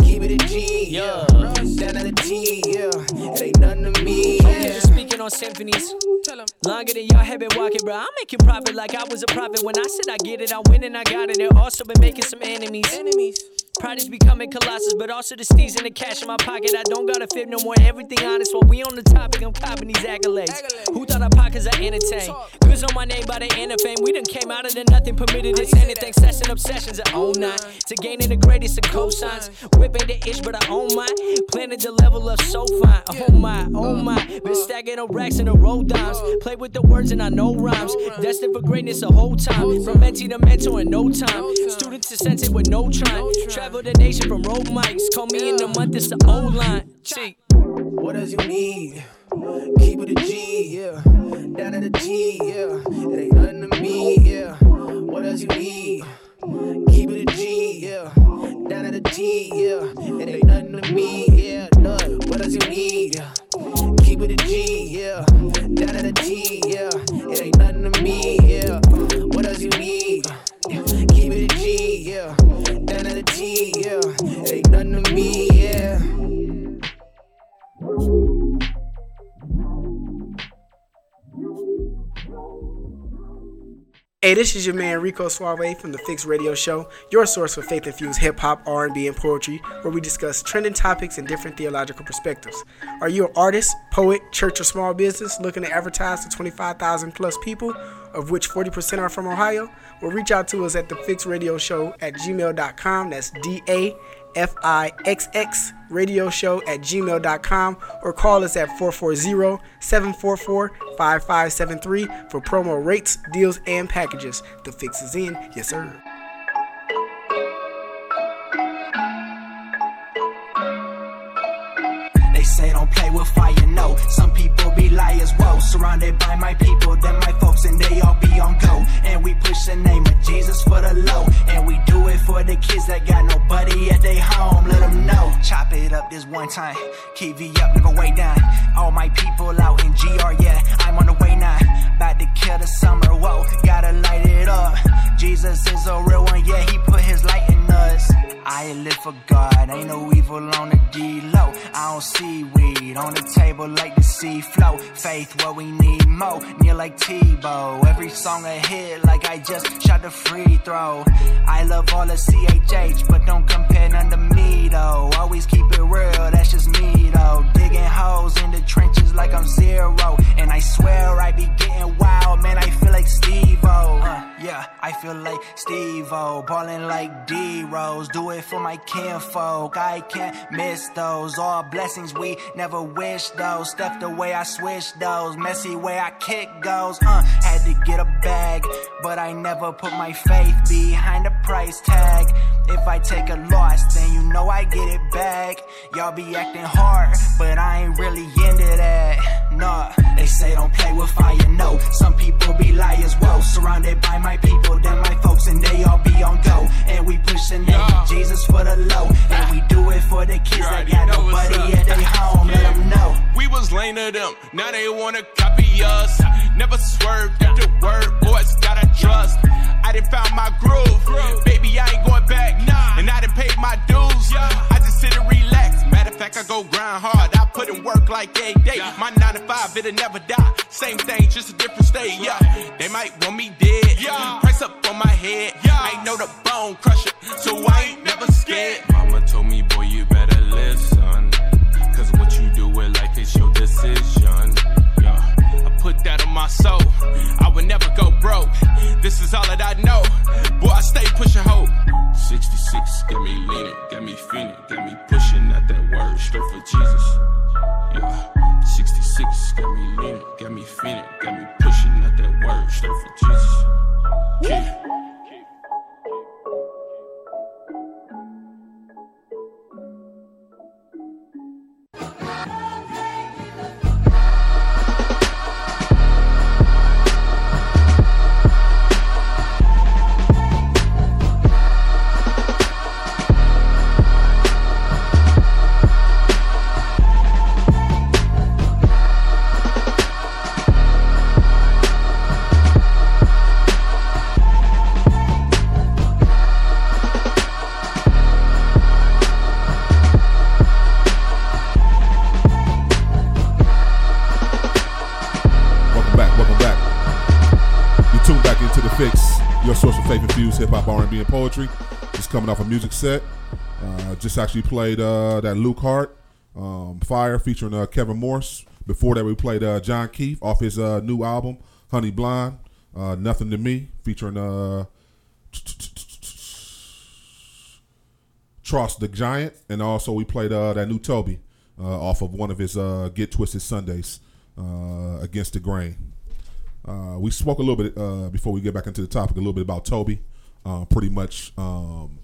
Keep it a G, yeah. Down at the T, yeah. It ain't nothing to me, yeah. Just speaking on symphonies. Longer than y'all have been walking, bro. I'm making profit like I was a prophet. When I said I get it, I win and I got it. They're also been making some enemies. Enemies. Projects becoming colossus, but also the steez and the cash in my pocket. I don't gotta fib no more, everything honest. While we on the topic, I'm copping these accolades. Accolades. Who thought our pockets I entertain? Talk. Niggas on my name by the end of fame. We done came out of the nothing, permitted this anything. Session obsessions at oh nine. To gaining the greatest of cosigns. Whipping the itch, but I own mine. Planning to level up so fine. Oh my, oh my. Been stacking on racks and the roll dimes. Play with the words and I know rhymes. Destined for greatness the whole time. From mentee to mentor in no time. Student to sensei with no trying. Travel the nation from road mics. Call me in the month, it's the old line. Cheek. What does you need? Keep it a G, yeah. Down at a T, yeah. It ain't nothing to me, yeah. What does you need? Keep it a G, yeah. Down at a T, yeah. It ain't nothing to me, yeah. None. What does you need? Keep it a G, yeah. Down at a T, yeah. It ain't nothing to me, yeah. What does you need? Keep it a G, yeah. Down at a T, yeah. It ain't nothing to me, yeah. Hey, this is your man Rico Suave from The Fix Radio Show, your source for faith-infused hip-hop, R and B, and poetry, where we discuss trending topics and different theological perspectives. Are you an artist, poet, church, or small business looking to advertise to twenty-five thousand plus people, of which forty percent are from Ohio? Well, reach out to us at the fix radio show at gmail dot com. That's D A F I X X radio show at gmail dot com, or call us at four four zero, seven four four, five five seven three for promo rates, deals, and packages. The Fix is in. Yes, sir. They say don't play with fire, no. Some people be liars, whoa. Surrounded by my people, they're my folks, and they all be on go. And we push the name of Jesus for the low. And we do it for the kids that got nobody at their home. Let them know. Chop it up this one time. Keep it up, never way down. All my people out in G R, yeah. I'm on the way now. About to kill the summer, whoa. Gotta light it up. Jesus is a real one, yeah. He put his light in us. I live for God. Ain't no evil on the D-low. I don't see weed on the table like the sea flow. Faith, what we need more. Near like Tebow. Every song a hit like I just shot the free throw. I love all the C H H, but don't compare none to me though. Always keep it real, that's just me though. Digging holes in the trenches like I'm zero. And I swear I be getting wild, man. I feel like Steve-O. Uh, yeah, I feel like Steve-O. Ballin' like D-Rose. Do it for my kinfolk. I can't miss those. All blessings we never wish those. Step the way I switch those. Messy way I kick goes. Uh, had to get a bag, but I never put my faith behind a price tag. If I take a loss, then you know I get it back. Y'all be acting hard, but I ain't really into that. Nah, they say don't play with fire, no. Some people be liars, whoa. Surrounded by my people, they're my folks, and they all be on go. And we pushing yeah. it, Jesus for the low. And we do it for the kids that got nobody at their home, let them know. We was lame to them, now they wanna copy us. Never swerved at the word, boys gotta trust. I done found my groove, baby I ain't going back, nah. And I done paid my dues, yeah. I just sit and relax. Matter of fact, I go grind hard, I put in work like every day. Yeah. My nine to five, it'll never die, same thing, just a different state, yeah. They might want me dead, yeah. Price up on my head, yeah. I ain't know the bone crusher, so I ain't never scared. Mama told me, boy, you better listen, cause what you do with life is your decision, yeah. Put that on my soul, I would never go broke. This is all that I know, boy, I stay pushing hope. sixty-six, got me leaning, got me feeling, got me pushing at that word, straight for Jesus. Yeah, sixty-six, got me leaning, got me feeling, got me pushing at that word, straight for Jesus. Yeah. Hip-hop, R and B, and poetry. Just coming off a music set. Uh, just actually played uh, that Luke Hart, um, Fire, featuring uh, Kevin Morse. Before that, we played uh, John Keefe off his uh, new album, Honey Blonde, uh, Nothing to Me, featuring uh, Tross the Giant, and also we played uh, that new Toby uh, off of one of his uh, Get Twisted Sundays, uh, Against the Grain. Uh, we spoke a little bit uh, before we get back into the topic, a little bit about Toby. Uh, pretty much, um,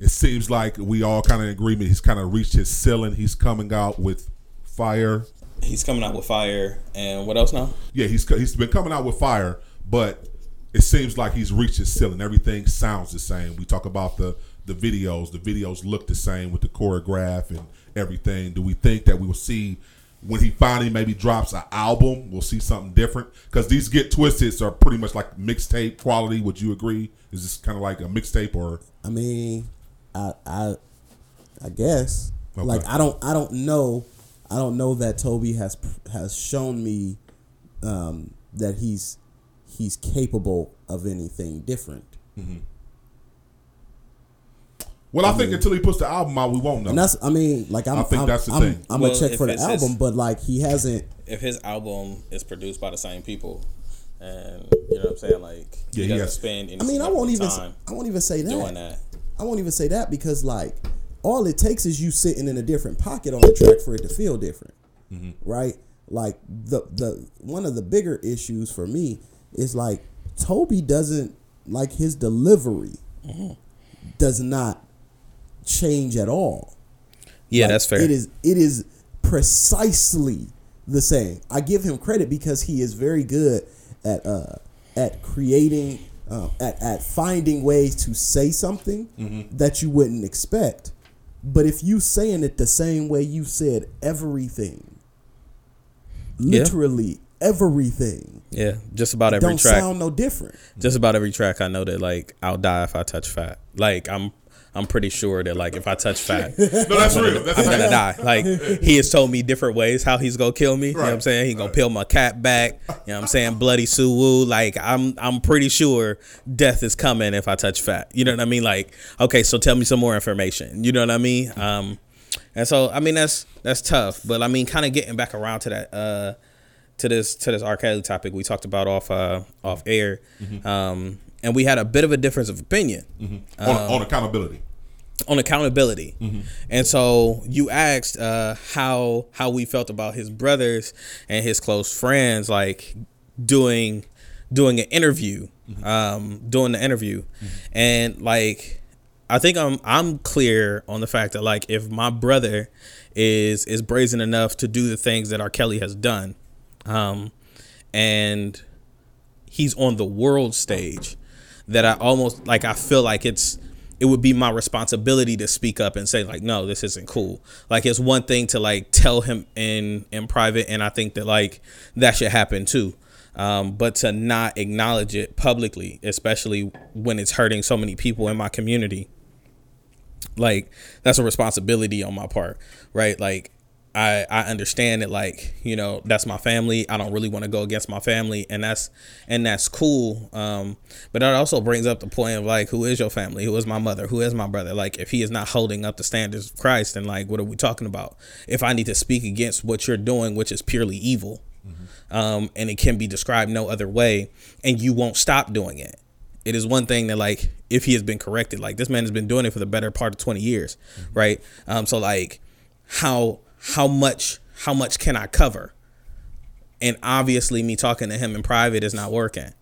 it seems like we all kind of in agreement. He's kind of reached his ceiling. He's coming out with fire. He's coming out with fire, and what else now? Yeah, he's he's been coming out with fire, but it seems like he's reached his ceiling. Everything sounds the same. We talk about the the videos. The videos look the same with the choreograph and everything. Do we think that we will see? When he finally maybe drops an album, we'll see something different. Because these Get Twisteds are pretty much like mixtape quality. Would you agree? Is this kind of like a mixtape or? I mean, I I, I guess. Okay. Like I don't I don't know I don't know that Toby has has shown me um, that he's he's capable of anything different. Mm-hmm. Well, I, I think mean, until he puts the album out, we won't know. And that's, I mean, like I'm, I think I'm, that's the I'm, thing. I'm, I'm well, gonna check for the album, his, but like he hasn't. If his album is produced by the same people, and you know what I'm saying, like yeah, he doesn't has, spend. Any I mean, I won't even. Say, I won't even say that. Doing that. I won't even say that because like all it takes is you sitting in a different pocket on the track for it to feel different, mm-hmm. right? Like the the one of the bigger issues for me is like Toby doesn't like his delivery mm-hmm. does not. change at all. Yeah, like, that's fair. It is it is precisely the same. I give him credit because he is very good at uh at creating uh, at at finding ways to say something mm-hmm. that you wouldn't expect. But if you saying it the same way you said everything, literally yeah. everything. Yeah, just about every don't track. Don't sound no different. Just about every track I know that like I'll die if I touch fat. Like I'm I'm pretty sure that, like, if I touch fat, no, that's I'm going to die. Like, he has told me different ways how he's going to kill me. Right. You know what I'm saying? He's going right. to peel my cat back. You know what I'm saying? Bloody Suwoo. Like, I'm I'm pretty sure death is coming if I touch fat. You know what I mean? Like, okay, so tell me some more information. You know what I mean? Um, and so, I mean, that's that's tough. But, I mean, kind of getting back around to that, uh, to this to this R. Kelly topic we talked about off uh, off air. Mm-hmm. Um And we had a bit of a difference of opinion. Mm-hmm. On, um, on accountability. On accountability. Mm-hmm. And so you asked uh, how how we felt about his brothers and his close friends, like doing doing an interview, mm-hmm. um, doing the interview. Mm-hmm. And like, I think I'm I'm clear on the fact that like if my brother is is brazen enough to do the things that R. Kelly has done um, and he's on the world stage, that I almost like I feel like it's it would be my responsibility to speak up and say like, no, this isn't cool. Like it's one thing to like tell him in in private, and I think that like that should happen too, um, but to not acknowledge it publicly, especially when it's hurting so many people in my community, like that's a responsibility on my part, right? Like I, I understand that, like, you know, that's my family. I don't really want to go against my family. And that's and that's cool. Um, but that also brings up the point of, like, who is your family? Who is my mother? Who is my brother? Like, if he is not holding up the standards of Christ, then, like, what are we talking about? If I need to speak against what you're doing, which is purely evil, mm-hmm. um, and it can be described no other way, and you won't stop doing it. It is one thing that, like, if he has been corrected, like, this man has been doing it for the better part of twenty years, mm-hmm. right? Um, so, like, how... How much how much can I cover? And obviously me talking to him in private is not working.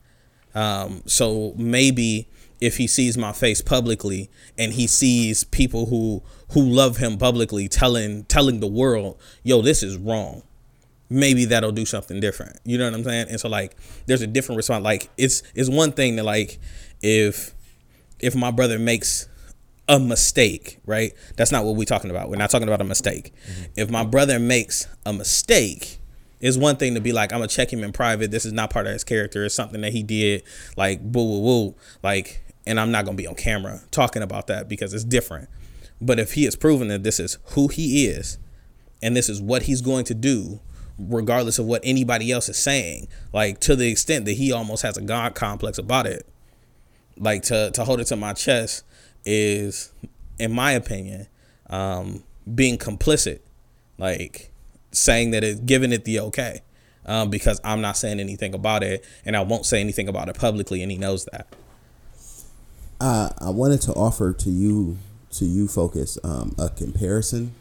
Um, so maybe if he sees my face publicly and he sees people who who love him publicly telling telling the world, yo, this is wrong. Maybe that'll do something different. You know what I'm saying? And so like there's a different response. Like it's it's one thing that like if if my brother makes a mistake, right? That's not what we're talking about. We're not talking about a mistake. Mm-hmm. If my brother makes a mistake, it's one thing to be like, I'm gonna check him in private. This is not part of his character. It's something that he did, like boo woo woo, like, and I'm not gonna be on camera talking about that because it's different. But if he is proven that this is who he is and this is what he's going to do, regardless of what anybody else is saying, like to the extent that he almost has a God complex about it, like to to hold it to my chest is, in my opinion, um, being complicit, like saying that it's giving it the okay, um, because I'm not saying anything about it, and I won't say anything about it publicly, and he knows that. Uh, I wanted to offer to you, to you, Focus, um, a comparison.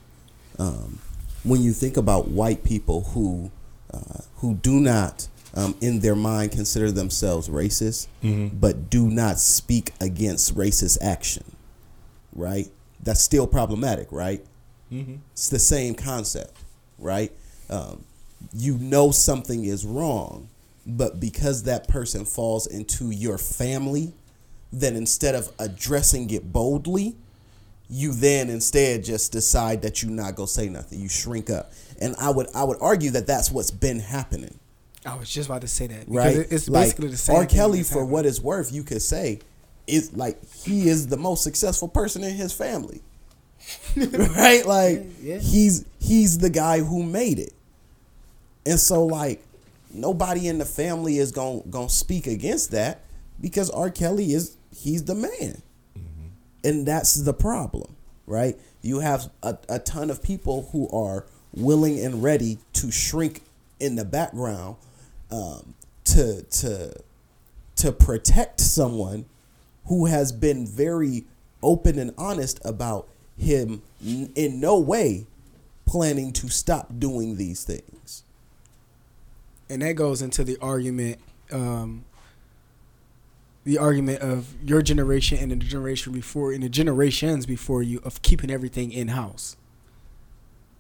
Um, when you think about white people who uh, who do not, um, in their mind, consider themselves racist, mm-hmm. but do not speak against racist action, right? That's still problematic, right? Mm-hmm. It's the same concept, right? Um, you know something is wrong, but because that person falls into your family, then instead of addressing it boldly, you then instead just decide that you're not going to say nothing. You shrink up. And I would I would argue that that's what's been happening. I was just about to say that. Right? It's basically like the same R. Kelly, for happening. What it's worth, you could say, is like he is the most successful person in his family. Right? Like yeah, yeah. he's he's the guy who made it. And so like nobody in the family is going to speak against that because R. Kelly is he's the man. Mm-hmm. And that's the problem, right? You have a, a ton of people who are willing and ready to shrink in the background um, to to to protect someone who has been very open and honest about him in no way planning to stop doing these things. And that goes into the argument, um, the argument of your generation and the generation before and the generations before you of keeping everything in-house.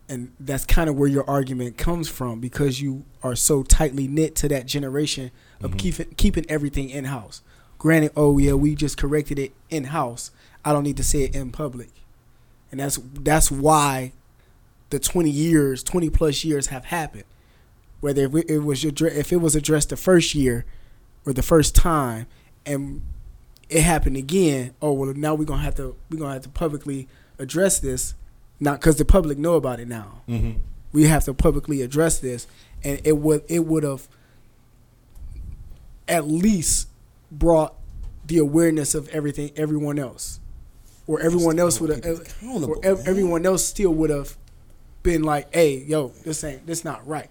And that's kind of where your argument comes from because you are so tightly knit to that generation of mm-hmm. keeping keeping everything in-house. Granted, oh yeah, we just corrected it in-house. I don't need to say it in public. And that's that's why the twenty years, twenty plus years have happened. Whether if it was if it was addressed the first year or the first time, and it happened again, oh well, now we're gonna have to we're gonna have to publicly address this, not because the public know about it now. Mm-hmm. We have to publicly address this, and it would it would have at least brought the awareness of everything, everyone else. Or everyone else would have, or ev- everyone else still would have been like, "Hey, yo, this ain't, this not right."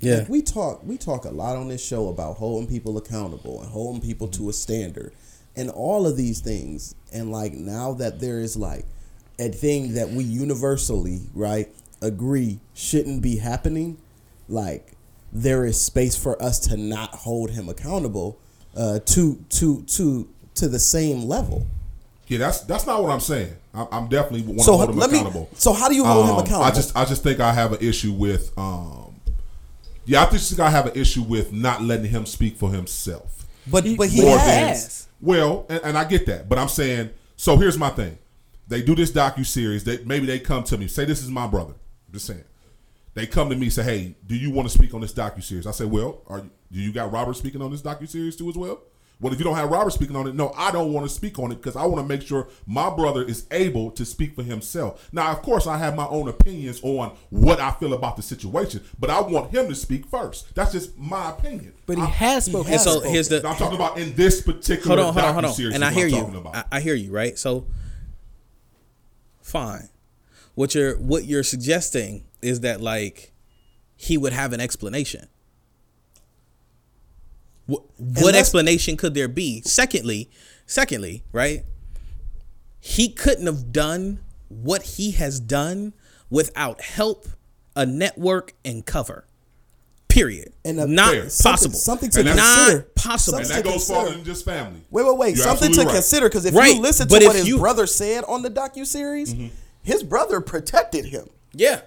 Yeah, like we talk, we talk a lot on this show about holding people accountable and holding people to a standard, and all of these things. And like now that there is like a thing that we universally right agree shouldn't be happening, like there is space for us to not hold him accountable uh, to to to to the same level. Yeah, that's that's not what I'm saying. I'm, I'm definitely want so to hold him accountable. Me, so how do you hold um, him accountable? I just I just think I have an issue with um, yeah, I just think I have an issue with not letting him speak for himself. But he, but he has. Than, well, and, and I get that, but I'm saying so. Here's my thing: they do this docuseries. They maybe they come to me say this is my brother. I'm just saying, they come to me say, hey, do you want to speak on this docuseries? I say, well, are you, do you got Robert speaking on this docuseries too as well? Well, if you don't have Robert speaking on it, no, I don't want to speak on it because I want to make sure my brother is able to speak for himself. Now, of course, I have my own opinions on what I feel about the situation, but I want him to speak first. That's just my opinion. But he I, has spoken. He has so spoken. Here's the, I'm talking about in this particular hold on, hold on, hold on. And I hear you. I, I hear you, right? So, fine. What you're what you're suggesting is that like he would have an explanation. What, what explanation could there be? Secondly, secondly, right? He couldn't have done what he has done without help, a network, and cover. Period. And a, not fair. possible. Something, something to and consider. Not possible. And that goes farther than just family. Wait, wait, wait. You're something to right. consider because if right. you listen to but what his you, brother said on the docuseries, mm-hmm. his brother protected him. Yeah.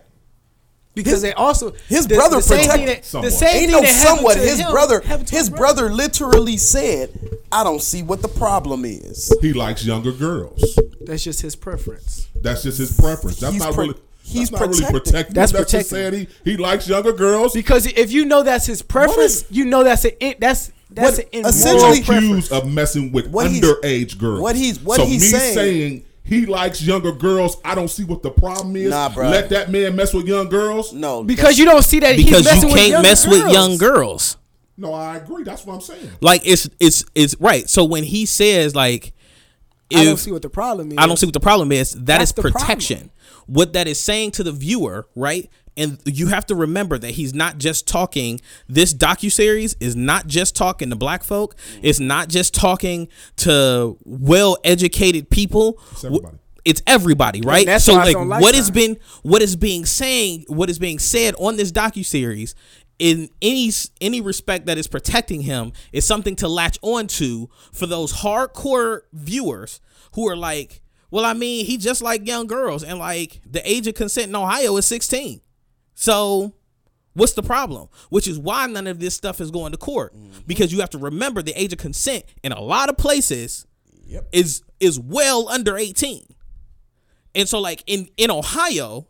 Because his, they also his the, brother the protected that, the same ain't thing no somewhat his him, brother his brother. brother literally said I don't see what the problem is. He likes younger girls. That's just his preference. That's just his preference. That's he's not pre- really he's that's protected. Not really protected. That's, that's protected. He, he likes younger girls because if you know that's his preference, is, you know that's a that's that's what, an essentially accused of messing with what underage girls. What he's what so he's me saying. saying He likes younger girls. I don't see what the problem is. Nah, bro. Let that man mess with young girls. No, because you don't see that he's messing with young girls. Because you can't mess with young girls. No, I agree. That's what I'm saying. Like it's it's it's right. So when he says like, if, I don't see what the problem is. I don't see what the problem is. That is protection. What that is saying to the viewer, right? And you have to remember that he's not just talking. This docuseries is not just talking to black folk. It's not just talking to well-educated people. It's everybody. It's everybody, right? So, like, what has been what is being saying, what is being said on this docuseries, in any any respect that is protecting him, is something to latch on to for those hardcore viewers who are like, well, I mean, he just like young girls, and like the age of consent in Ohio is sixteen. So what's the problem? Which is why none of this stuff is going to court, mm-hmm. because you have to remember the age of consent in a lot of places yep. is is well under eighteen. And so, like, in, in Ohio,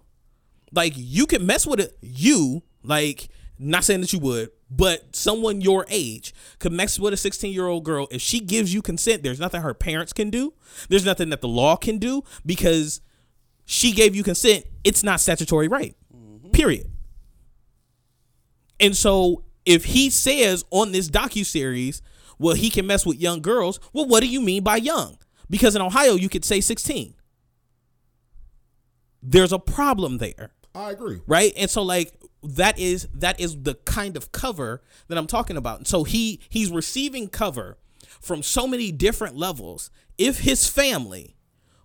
like, you can mess with it. You, like, not saying that you would, but someone your age could mess with a sixteen-year-old girl. If she gives you consent, there's nothing her parents can do. There's nothing that the law can do, because she gave you consent. It's not statutory rape, mm-hmm. period. And so if he says on this docuseries, well, he can mess with young girls, well, what do you mean by young? Because in Ohio, you could say sixteen. There's a problem there. I agree. Right? And so, like, that is that is the kind of cover that I'm talking about. And so he he's receiving cover from so many different levels. If his family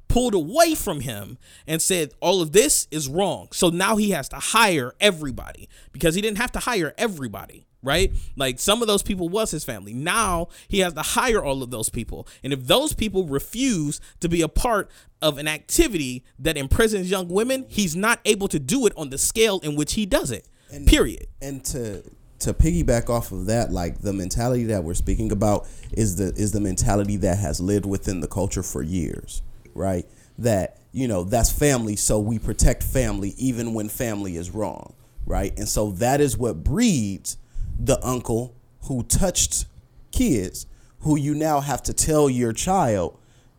pulled away from him and said all of this is wrong, so now he has to hire everybody, because he didn't have to hire everybody, right? Like, some of those people was his family. Now he has to hire all of those people. And if those people refuse to be a part of an activity that imprisons young women, he's not able to do it on the scale in which he does it, and, period. And to to piggyback off of that, like, the mentality that we're speaking about is the is the mentality that has lived within the culture for years, right? That, you know, that's family, so we protect family even when family is wrong, right? And so that is what breeds the uncle who touched kids, who you now have to tell your child,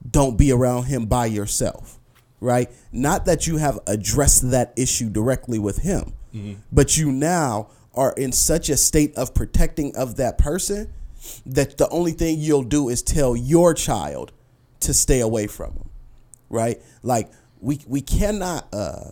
don't be around him by yourself, right? Not that you have addressed that issue directly with him, mm-hmm. but you now are in such a state of protecting of that person that the only thing you'll do is tell your child to stay away from him, right? Like, we we cannot, uh,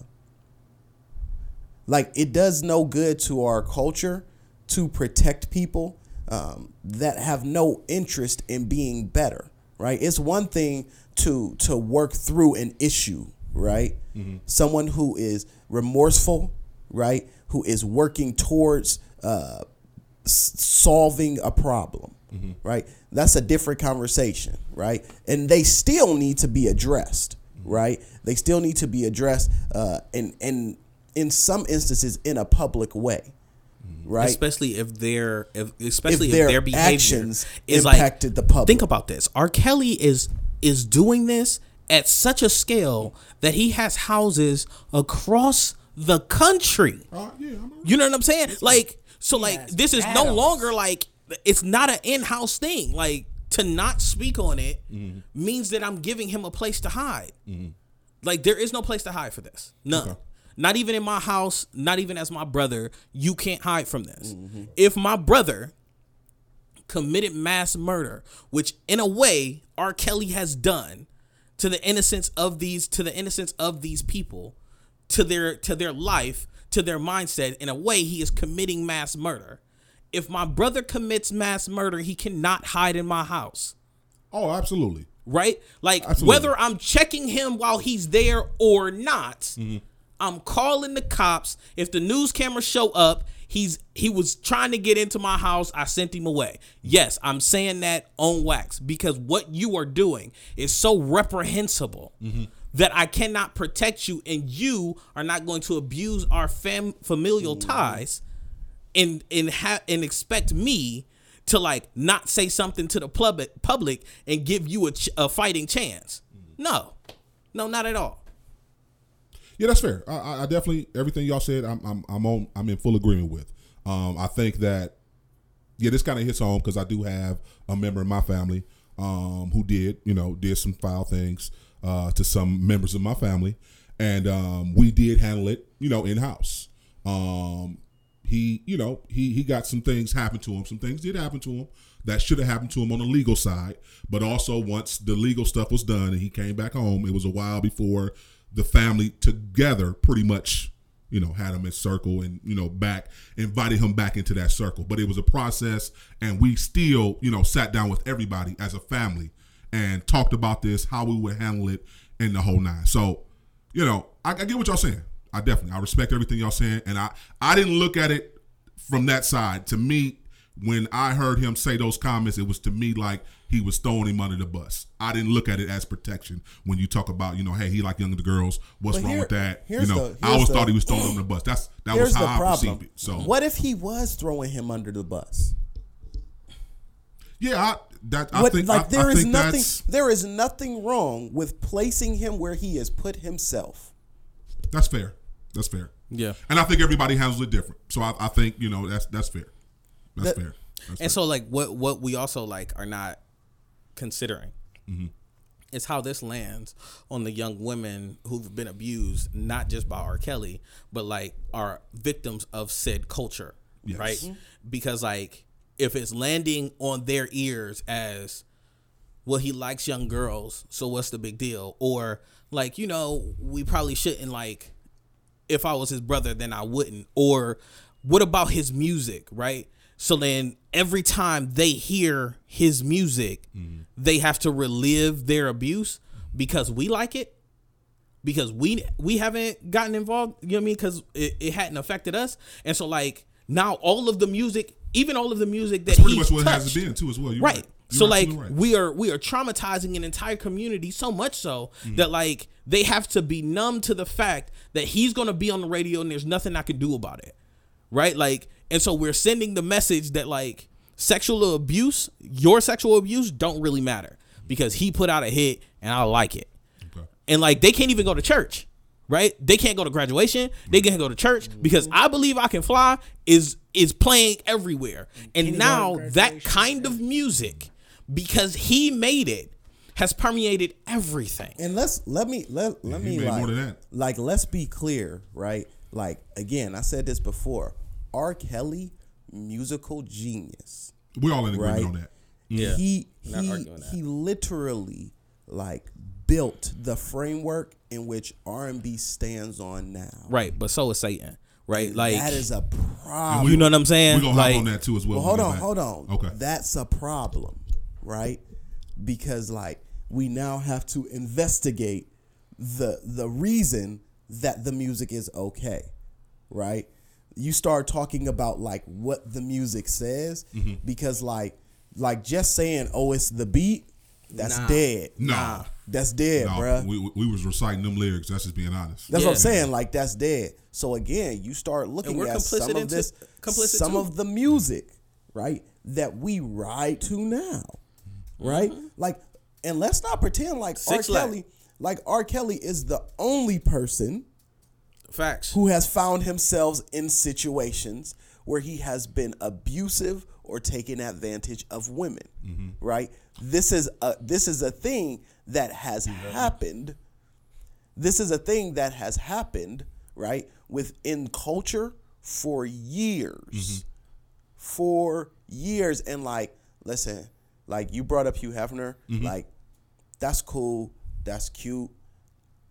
like, it does no good to our culture to protect people um, that have no interest in being better, right? It's one thing to to work through an issue, right? Mm-hmm. Someone who is remorseful, right? Who is working towards uh, s- solving a problem, mm-hmm. right? That's a different conversation, right? And they still need to be addressed, mm-hmm. right? They still need to be addressed, uh, and and in some instances in a public way. Right, especially if their, if, especially if their, if their behavior actions is impacted, like, the public. Think about this: R. Kelly is is doing this at such a scale that he has houses across the country. Uh, yeah, you know what I'm saying? Like, so, like, this is no longer like it's not an in-house thing. Like, to not speak on it mm-hmm. means that I'm giving him a place to hide. Mm-hmm. Like, there is no place to hide for this. None. Okay. Not even in my house, not even as my brother, you can't hide from this. Mm-hmm. If my brother committed mass murder, which in a way R. Kelly has done to the innocence of these, to the innocence of these people, to their to their life, to their mindset, in a way he is committing mass murder. If my brother commits mass murder, he cannot hide in my house. Oh, absolutely. Right? Like, absolutely. Whether I'm checking him while he's there or not, mm-hmm. I'm calling the cops. If the news cameras show up, he's he was trying to get into my house. I sent him away. Yes, I'm saying that on wax, because what you are doing is so reprehensible mm-hmm. that I cannot protect you, and you are not going to abuse our fam- familial mm-hmm. ties and and ha- and expect me to, like, not say something to the public public and give you a, ch- a fighting chance. Mm-hmm. No, no, not at all. Yeah, that's fair. I, I definitely, everything y'all said, I'm I'm I'm on I'm in full agreement with. Um, I think that, yeah, this kind of hits home because I do have a member of my family um, who did, you know, did some foul things uh, to some members of my family, and um, we did handle it, you know, in house. Um, he, you know, he he got some things happen to him. Some things did happen to him that should have happened to him on the legal side, but also once the legal stuff was done and he came back home, it was a while before the family together pretty much you know, had him in circle and, you know, back, invited him back into that circle. But it was a process, and we still, you know, sat down with everybody as a family and talked about this, how we would handle it, and the whole nine. So, you know, I, I get what y'all saying. I definitely, I respect everything y'all saying, and I, I didn't look at it from that side. To me, when I heard him say those comments, it was to me like he was throwing him under the bus. I didn't look at it as protection. When you talk about, you know, hey, he like younger girls, what's here, wrong with that? You know, the, I always the, thought he was throwing him under the bus. That's that was how I problem. perceived it. So, what if he was throwing him under the bus? Yeah, I, that I what, think like I, there I is think nothing. There is nothing wrong with placing him where he has put himself. That's fair. That's fair. Yeah, and I think everybody handles it different. So I, I think you know that's that's fair. That's that, fair. That's and fair. So like what what we also like are not considering mm-hmm. is how this lands on the young women who've been abused, not just by R. Kelly, but like are victims of said culture, yes. right? Mm-hmm. Because like if it's landing on their ears as, well, he likes young girls, so what's the big deal? Or like, you know, we probably shouldn't like. If I was his brother, then I wouldn't. Or what about his music, right? So then every time they hear his music, mm-hmm. they have to relive their abuse because we like it, because we we haven't gotten involved, you know what I mean? Because it, it hadn't affected us. And so, like, now all of the music, even all of the music that That's pretty much what touched, it has been, too, as well. You're right. right. You're so, like, right. we are we are traumatizing an entire community so much so mm-hmm. that, like, they have to be numb to the fact that he's going to be on the radio and there's nothing I can do about it, right? Like, and so we're sending the message that, like, sexual abuse, your sexual abuse don't really matter because he put out a hit and I like it. Okay. And, like, they can't even go to church, right? They can't go to graduation. Mm-hmm. They can't go to church because I Believe I Can Fly is is playing everywhere. And Anyone now that kind of music, because he made it, has permeated everything. And let's let me let, let yeah, me like, like let's be clear, right? Like again, I said this before. R. Kelly, musical genius. We're all in agreement right? on that. Yeah. He Not he arguing that. He literally like built the framework in which R and B stands on now. Right, but so is Satan. Right? Like that is a problem. We, you know what I'm saying? We're gonna like, hop on that too as well. well hold on, back. hold on. Okay. That's a problem, right? Because like we now have to investigate the the reason that the music is okay, right? You start talking about like what the music says mm-hmm. because like like just saying oh it's the beat that's nah. dead. Nah, that's dead, nah, bruh. We, we we was reciting them lyrics. That's just being honest. That's yeah. what I'm saying. Like that's dead. So again, you start looking at some of this, some too. of the music, right, that we ride to now, right? Mm-hmm. Like. And let's not pretend like Six R. Kelly, life. like R. Kelly is the only person, facts, who has found himself in situations where he has been abusive or taken advantage of women. Mm-hmm. Right? This is a this is a thing that has yeah. happened. This is a thing that has happened, right, within culture for years, mm-hmm. for years, and like, listen. Like, you brought up Hugh Hefner. Mm-hmm. Like, that's cool. That's cute.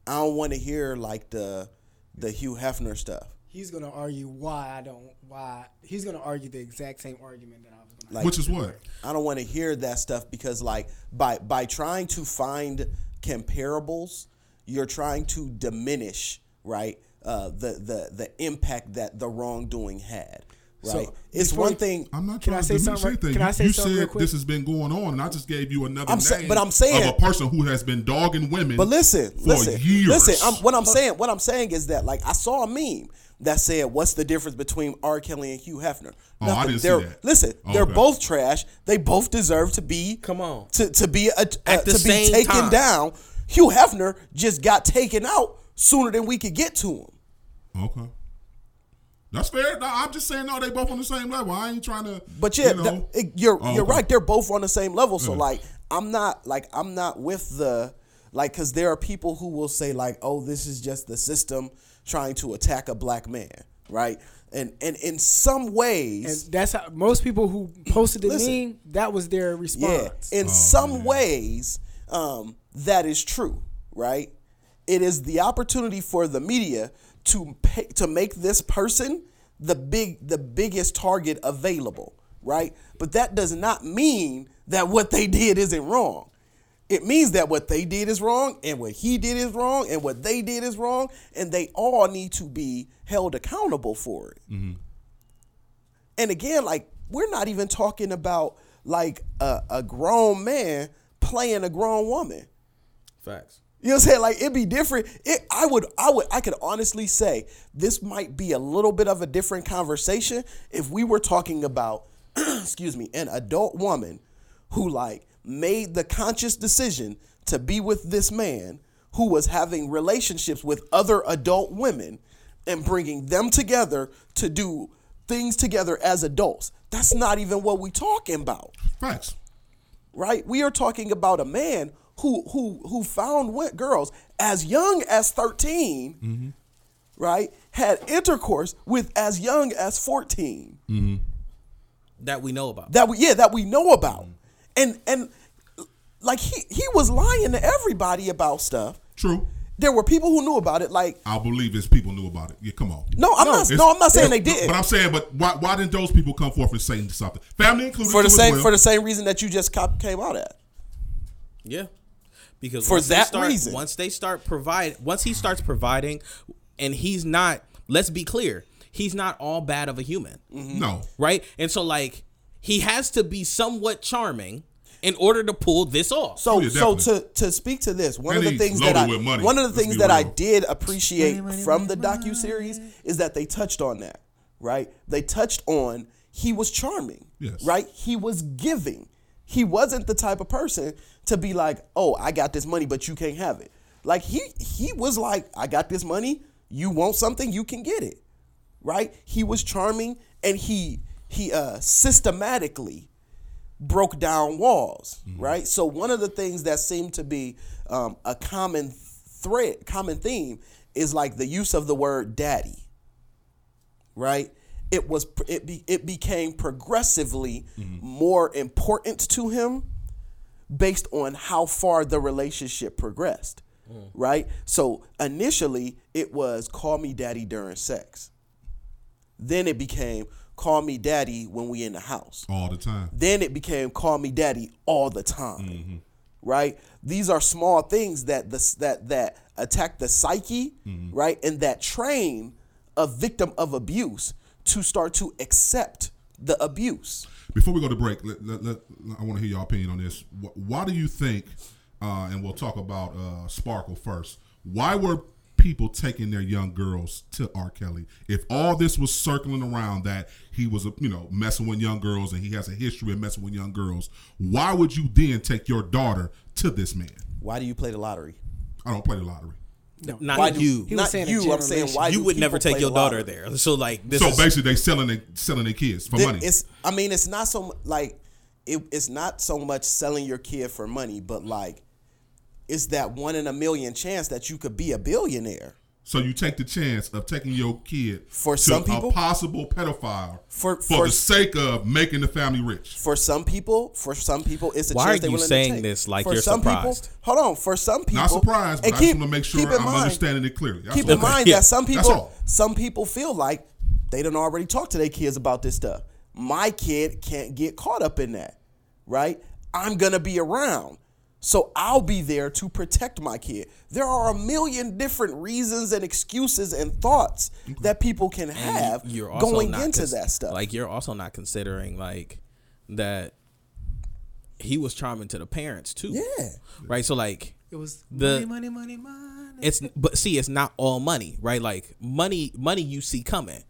I don't want to hear, like, the the Hugh Hefner stuff. He's going to argue why I don't, why. He's going to argue the exact same argument that I was going to argue. Which is what? I don't want to hear that stuff because, like, by, by trying to find comparables, you're trying to diminish, right, uh, the, the, the impact that the wrongdoing had. Right. So it's one thing. I'm not trying can I say to something. Anything. Can I say you something said real quick? This has been going on, and I just gave you another I'm sa- name. But I'm saying of a person who has been dogging women. But listen, for listen, years. listen. I'm, what I'm saying, what I'm saying is that, like, I saw a meme that said, "What's the difference between R. Kelly and Hugh Hefner?" Nothing. Oh, I didn't they're, see that. Listen, oh, they're okay. both trash. They both deserve to be come on to to be a, uh, to be taken time. down. Hugh Hefner just got taken out sooner than we could get to him. Okay. That's fair. No, I'm just saying, no, they both on the same level. I ain't trying to. But yeah, you know. the, it, you're oh, you're okay. right. They're both on the same level. So yeah. like, I'm not like I'm not with the like because there are people who will say like, oh, this is just the system trying to attack a black man, right? And and in some ways, and that's how most people who posted the listen, meme. That was their response. Yeah, in oh, some man. ways, um, that is true, right? It is the opportunity for the media to pay, to make this person the big the biggest target available, right? But that does not mean that what they did isn't wrong. It means that what they did is wrong, and what he did is wrong, and what they did is wrong, and they all need to be held accountable for it. Mm-hmm. And again, like, we're not even talking about like a, a grown man playing a grown woman. Facts. You know what I'm saying? Like, it'd be different. It, I would, I would, I could honestly say this might be a little bit of a different conversation if we were talking about, excuse me, an adult woman who like made the conscious decision to be with this man who was having relationships with other adult women and bringing them together to do things together as adults. That's not even what we're talking about. Facts. Right? We are talking about a man who who who found what girls as young as thirteen, mm-hmm. right, had intercourse with as young as fourteen. Mm-hmm. That we know about. That we yeah, that we know about. Mm-hmm. And and like he, he was lying to everybody about stuff. True. There were people who knew about it. Like, I believe it's people knew about it. Yeah, come on. No, I'm no, not. No, I'm not saying they didn't. But I'm saying, but why, why didn't those people come forth and say something? Family included. For the same, well. for the same reason that you just came out at. Yeah, because for that start, reason, once they start provide, once he starts providing, and he's not. Let's be clear, he's not all bad of a human. Mm-hmm. No, right? And so, like, he has to be somewhat charming in order to pull this off. So, yeah, so to, to speak to this, one and of the things that I one of the Let's things that real. I did appreciate money, money, from money, the docuseries money. is that they touched on that, right? They touched on he was charming, yes. right? He was giving. He wasn't the type of person to be like, "Oh, I got this money, but you can't have it." Like he he was like, "I got this money. You want something? You can get it." Right? He was charming, and he he uh, systematically broke down walls, mm-hmm. right? So one of the things that seemed to be um, a common thread, common theme, is like the use of the word "daddy." Right? It was it be, it became progressively mm-hmm. more important to him based on how far the relationship progressed, mm. right? So initially it was "call me daddy" during sex. Then it became "call me daddy" when we in the house. All the time. Then it became "call me daddy" all the time. Mm-hmm. Right? These are small things that the, that that attack the psyche, mm-hmm. right? And that train a victim of abuse to start to accept the abuse. Before we go to break, let, let, let, I want to hear your opinion on this. Why do you think, uh, and we'll talk about uh, Sparkle first, why were people taking their young girls to R. Kelly? If all this was circling around that he was, you know, messing with young girls and he has a history of messing with young girls, why would you then take your daughter to this man? Why do you play the lottery? I don't play the lottery. No, not why you. He not you. I'm saying why you would never take your daughter there. So like, this so is, basically they selling they, selling their kids for this, money. It's I mean it's not so like it, it's not so much selling your kid for money, but like, it's that one in a million chance that you could be a billionaire. So you take the chance of taking your kid for to some people, a possible pedophile for, for, for the sake of making the family rich. For some people, for some people, it's a Why chance they willing to take. Why are you saying this like for you're some surprised? People, hold on, for some people, not surprised, but keep, I just want to make sure I'm mind, understanding it clearly. That's keep all. in mind yeah. that some people, some people feel like they done already talked to their kids about this stuff. My kid can't get caught up in that, right? I'm gonna be around. So I'll be there to protect my kid. There are a million different reasons and excuses and thoughts that people can have going into cons- that stuff. Like, you're also not considering like that he was charming to the parents too. Yeah. Right. So like it was the money, money, money, money. It's but see, it's not all money, right? Like money, money you see coming,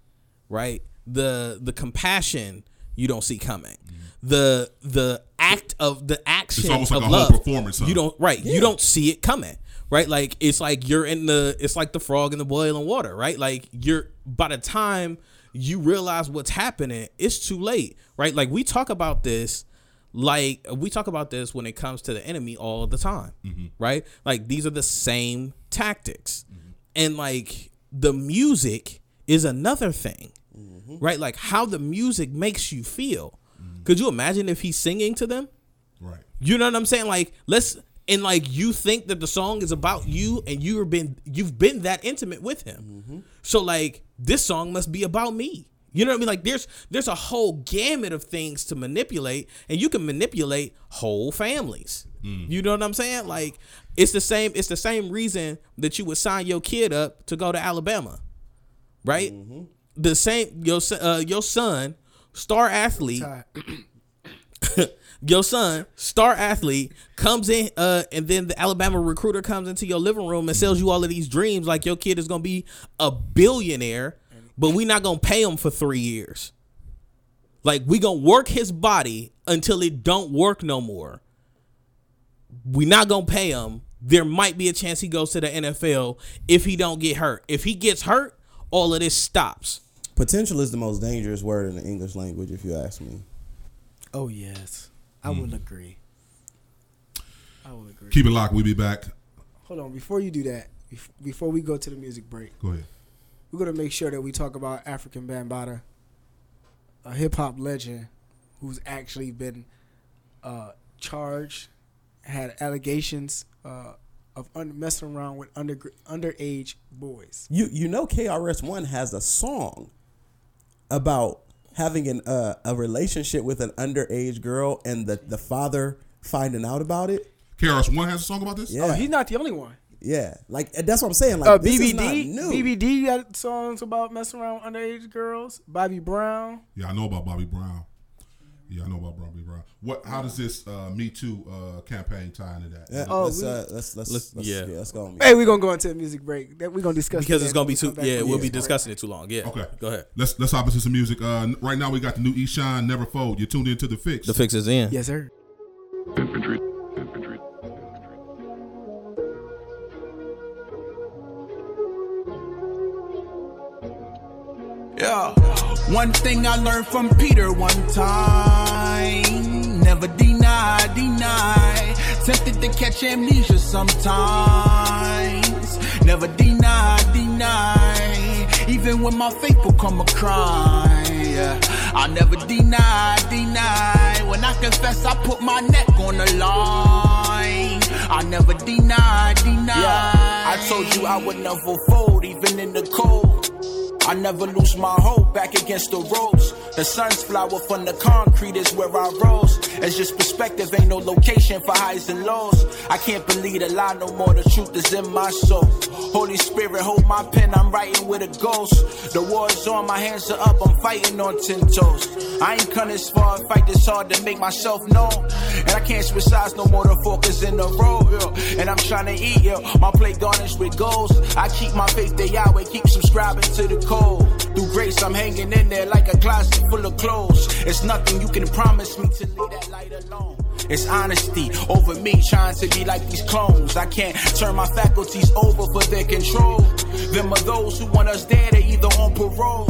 right? The the compassion you don't see coming. Mm-hmm. The the act of the action it's almost like of a love, whole performance, huh? you don't right. Yeah. You don't see it coming, right? Like it's like you're in the it's like the frog in the boiling water, right? Like you're by the time you realize what's happening, it's too late, right? Like we talk about this, like we talk about this when it comes to the enemy all the time, mm-hmm. right? Like these are the same tactics, mm-hmm. and like the music is another thing, mm-hmm. right? Like how the music makes you feel. Could you imagine if he's singing to them? Right. You know what I'm saying? Like, let's And like you think that the song is about you, and you've been you've been that intimate with him. Mm-hmm. So like this song must be about me. You know what I mean? Like there's there's a whole gamut of things to manipulate, and you can manipulate whole families. Mm. You know what I'm saying? Like it's the same it's the same reason that you would sign your kid up to go to Alabama, right? Mm-hmm. The same your uh, your son, star athlete. Your son, star athlete, comes in, uh, and then the Alabama recruiter comes into your living room and sells you all of these dreams like your kid is going to be a billionaire, but we're not going to pay him for three years. Like, we going to work his body until it don't work no more. We're not going to pay him. There might be a chance he goes to the N F L if he don't get hurt. If he gets hurt, all of this stops. Potential is the most dangerous word in the English language, if you ask me. Oh, yes. I mm. would agree. I would agree. Keep it locked. We'll be back. Hold on. Before you do that, before we go to the music break, go ahead. We're going to make sure that we talk about African Bambaataa, a hip-hop legend who's actually been uh, charged, had allegations uh, of un- messing around with under underage boys. You you know K R S One has a song about having an uh, a relationship with an underage girl and the, the father finding out about it. K R S One has a song about this? Yeah. Oh, he's not the only one. Yeah. Like, that's what I'm saying. Like, uh, this B B D is not new. B B D got songs about messing around with underage girls. Bobby Brown. Yeah, I know about Bobby Brown. Yeah, I know about Bobby Brown. What? How does this uh, Me Too uh, campaign tie into that? Yeah, oh, let's, we, uh, let's, let's, let's, let's, yeah. yeah, let's go on. Hey, we're going to go into a music break. We're going to discuss Because it it's going to be too, yeah, we'll be discussing break. it too long. Yeah. Okay. Go ahead. Let's let's hop into some music. Uh, right now, we got the new Eshon, Never Fold. You're tuned into The Fix. The Fix is in. Yes, sir. Infantry. Infantry. Yeah. One thing I learned from Peter one time, never deny, deny. Tempted to catch amnesia sometimes, never deny, deny. Even when my faith will come a cry, I never deny, deny. When I confess, I put my neck on the line. I never deny, deny. Yeah. I told you I would never fold, even in the cold. I never lose my hope, back against the ropes. The sun's flower from the concrete is where I rose. It's just perspective, ain't no location for highs and lows. I can't believe a lie no more, the truth is in my soul. Holy Spirit, hold my pen, I'm writing with a ghost. The war's on, my hands are up, I'm fighting on ten toes. I ain't come this far, fight this hard to make myself known. And I can't switch sides no more, the fork is in the road, yeah. And I'm trying to eat, yeah. My plate garnished with goals. I keep my faith to Yahweh, keep subscribing to the code. Through grace, I'm hanging in there like a closet full of clothes. It's nothing you can promise me to leave that light alone. It's honesty over me trying to be like these clones. I can't turn my faculties over for their control. Them are those who want us dead, they're either on parole.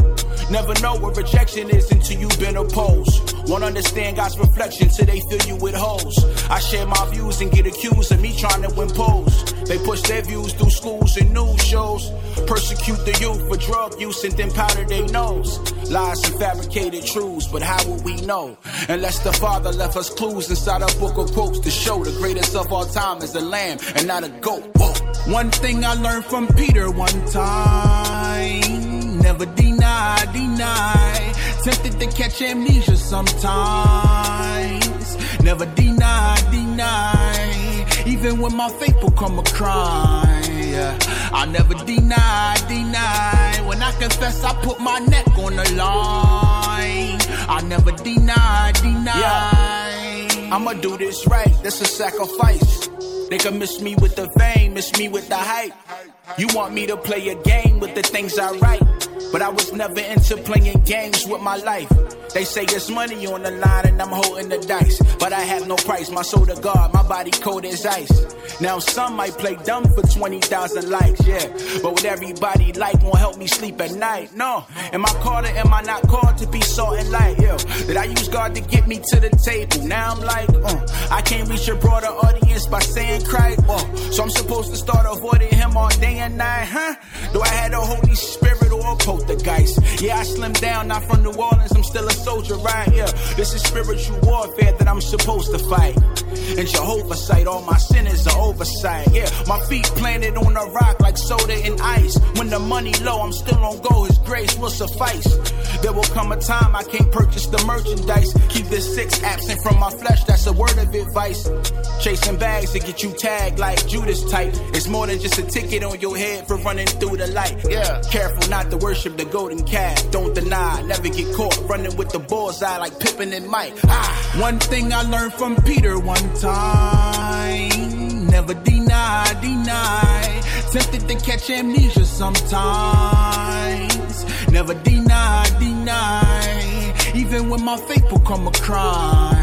Never know what rejection is until you've been opposed. Won't understand God's reflection till they fill you with holes. I share my views and get accused of me trying to impose. They push their views through schools and news shows. Persecute the youth for drug use and then powder their nose. Lies and fabricated truths, but how would we know? Unless the Father left us clues inside a book of quotes to show the greatest of all time is a lamb and not a goat. Whoa. One thing I learned from Peter one time, never deny, deny. Tempted to catch amnesia sometimes, never deny, deny. Even when my faith will come a cry, I never deny, deny. When I confess, I put my neck on the line. I never deny, deny. Yeah. I'ma do this right, that's a sacrifice. They can miss me with the fame, miss me with the hype. You want me to play a game with the things I write, but I was never into playing games with my life. They say it's money on the line and I'm holding the dice, but I have no price, my soul to God, my body cold as ice. Now some might play dumb for twenty thousand likes, yeah, but what everybody like won't help me sleep at night, no. Am I called or am I not called to be salt and light, yeah? Did I use God to get me to the table? Now I'm like, uh, I can't reach a broader audience by saying Christ, oh, so I'm supposed to start avoiding him all day and night, huh? Do I have the Holy Spirit or a poltergeist? Yeah, I slimmed down, not from New Orleans, I'm still a soldier right here. This is spiritual warfare that I'm supposed to fight. In Jehovah's sight, all my sin is an oversight. Yeah, my feet planted on a rock like soda and ice. When the money low, I'm still on go. His grace will suffice. There will come a time I can't purchase the merchandise. Keep the six absent from my flesh. That's a word of advice. Chasing bags to get you tagged like Judas type. It's more than just a ticket on your head for running through the light. Yeah, careful not to worship the golden calf. Don't deny, never get caught running with the bullseye like Pippin and Mike. Ah, one thing I learned from Peter one time: never deny, deny. Tempted to catch amnesia sometimes. Never deny, deny. Even when my faith will come a crime.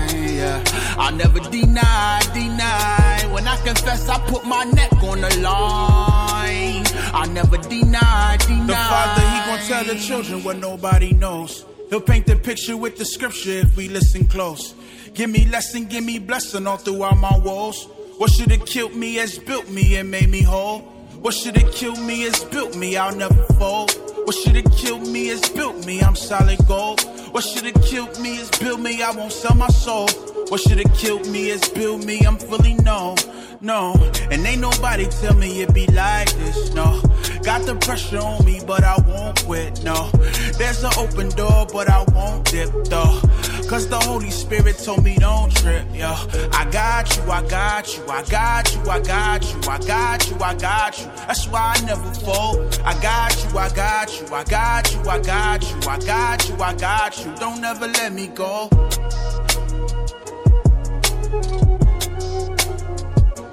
I never deny, deny. When I confess, I put my neck on the line. I never deny, deny. The Father, he gon' tell the children what nobody knows. He'll paint the picture with the scripture if we listen close. Give me lesson, give me blessing all throughout my walls. What should have killed me has built me and made me whole. What should have killed me has built me, I'll never fold. What should have killed me has built me, I'm solid gold. What should have killed me has built me, I won't sell my soul. What should have killed me has built me, I'm fully known, known. And ain't nobody tell me it be like this, no. Got the pressure on me, but I won't quit, no. There's an open door, but I won't dip, though. Cause the Holy Spirit told me don't trip, yo. I got you, I got you, I got you, I got you, I got you, I got you. That's why I never fold. I got you, I got you, I got you, I got you, I got you, I got you. Don't ever let me go.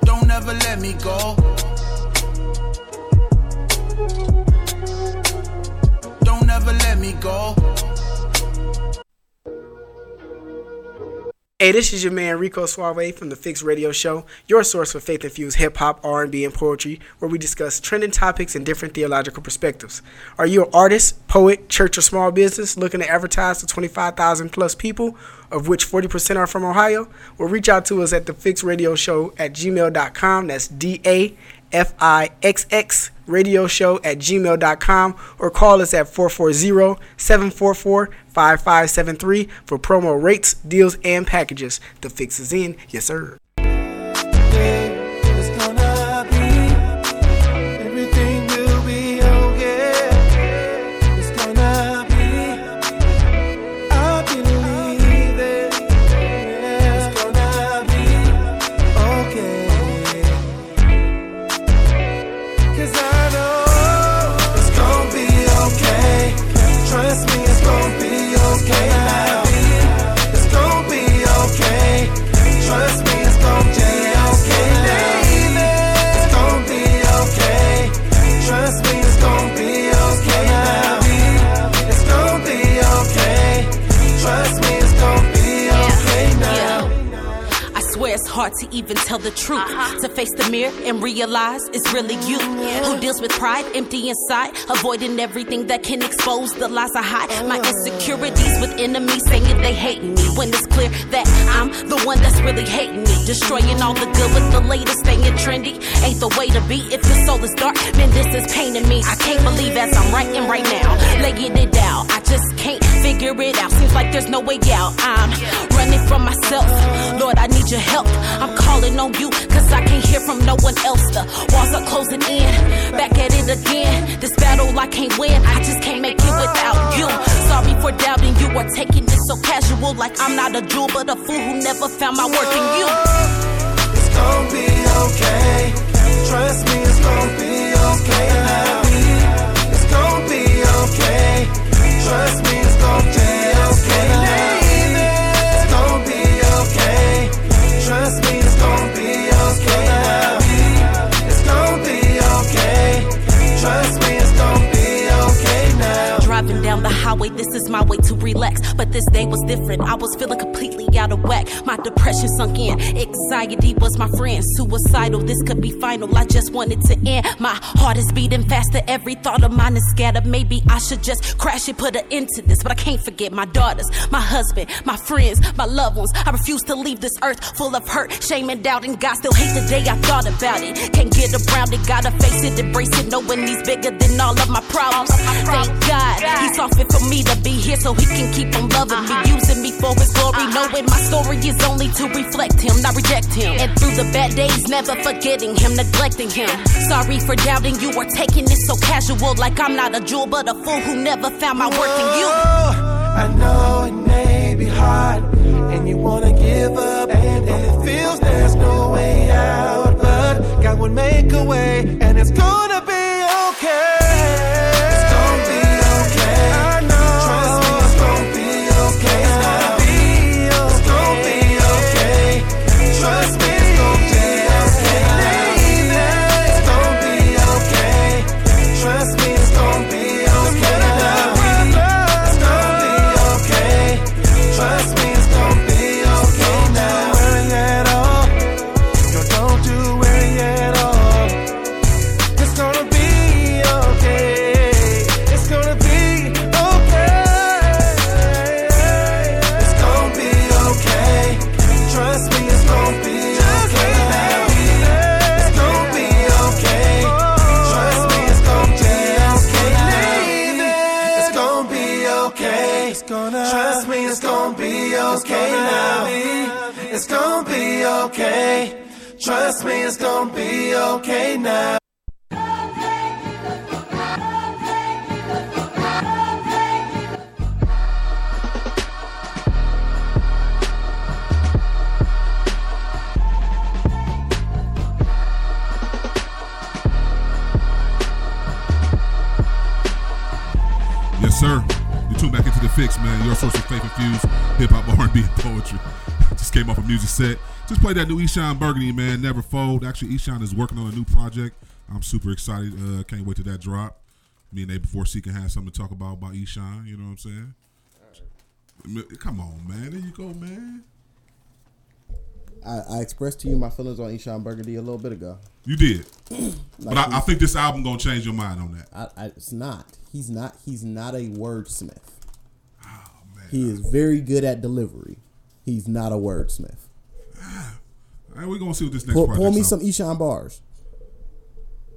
Don't ever let me go. Don't ever let me go. Hey, this is your man Rico Suave from The Fix Radio Show, your source for faith-infused hip-hop, R and B, and poetry, where we discuss trending topics and different theological perspectives. Are you an artist, poet, church, or small business looking to advertise to twenty-five thousand plus people, of which forty percent are from Ohio? Well, reach out to us at the fix radio show at gmail dot com. That's D A F I X X radio show at gmail dot com, or call us at four four zero, seven four four, five five seven three for promo rates, deals, and packages. The Fix is in. Yes, sir. Hard to even tell the truth, uh-huh. to face the mirror and realize it's really you, yeah. who deals with pride, empty inside, avoiding everything that can expose the lies I hide, my insecurities with enemies saying they hate me, when it's clear that I'm the one that's really hating me, destroying all the good with the latest thing and trendy, ain't the way to be, if your soul is dark, then this is pain to me, I can't believe as I'm writing right now, laying it out, I just can't figure it out, seems like there's no way out, I'm running from myself, Lord I need your help, I'm calling on you, cause I can't hear from no one else. The walls are closing in, back at it again. This battle I can't win, I just can't make it without you. Sorry for doubting you or taking it so casual, like I'm not a jewel, but a fool who never found my worth in you. It's gonna be okay, trust me, it's gonna be okay now. It's gonna be okay, trust me, it's gonna be okay now. It's gonna be okay, trust me, it's gonna be okay now. It's gonna be okay. Trust me, it's gonna be okay now. Driving down the highway, this is my way to relax. But this day was different. I was feeling completely out of whack. My depression sunk in. Anxiety was my friend. Suicidal, this could be final. I just wanted to end. My heart is beating faster. Every thought of mine is scattered. Maybe I should just crash and put an end to this. But I can't forget my daughters, my husband, my friends, my loved ones. I refuse to leave this earth full of hurt, shame, and doubt. And God still hate the day I thought about it. Can't get around it. Gotta face it, embrace it. Knowing he's bigger than all of my problems. Thank God, he's offered for me to be here so he can keep on loving uh-huh. me, using me for his glory. Uh-huh. Knowing my story is only to reflect him, not reject him. Yeah. And through the bad days, never forgetting him, neglecting him. Sorry for doubting you or taking it so casual, like I'm not a jewel, but a fool who never found my worth in you. I know it may be hard, and you wanna give up, and, and it feels there's no way out, but God will make a way, and it's gonna be okay. Trust me, it's gonna be okay now. Yes, sir. You tune back into The Fix, man. Your source of faith infused hip-hop, R and B, and poetry. Just came off a music set. Just played that new Eshon Burgundy, man. Never Fold. Actually, Eshon is working on a new project. I'm super excited. Uh, can't wait till that drop. Me and A Before C can have something to talk about by Eshon. You know what I'm saying? Right. Come on, man. There you go, man. I, I expressed to you my feelings on Eshon Burgundy a little bit ago. You did. like but I, I think this album going to change your mind on that. I, I, it's not. He's not. He's not a wordsmith. Oh, man. He is very good at delivery. He's not a wordsmith. All right, we're going to see what this next pull, project is. Pull me out. Some Eshon bars.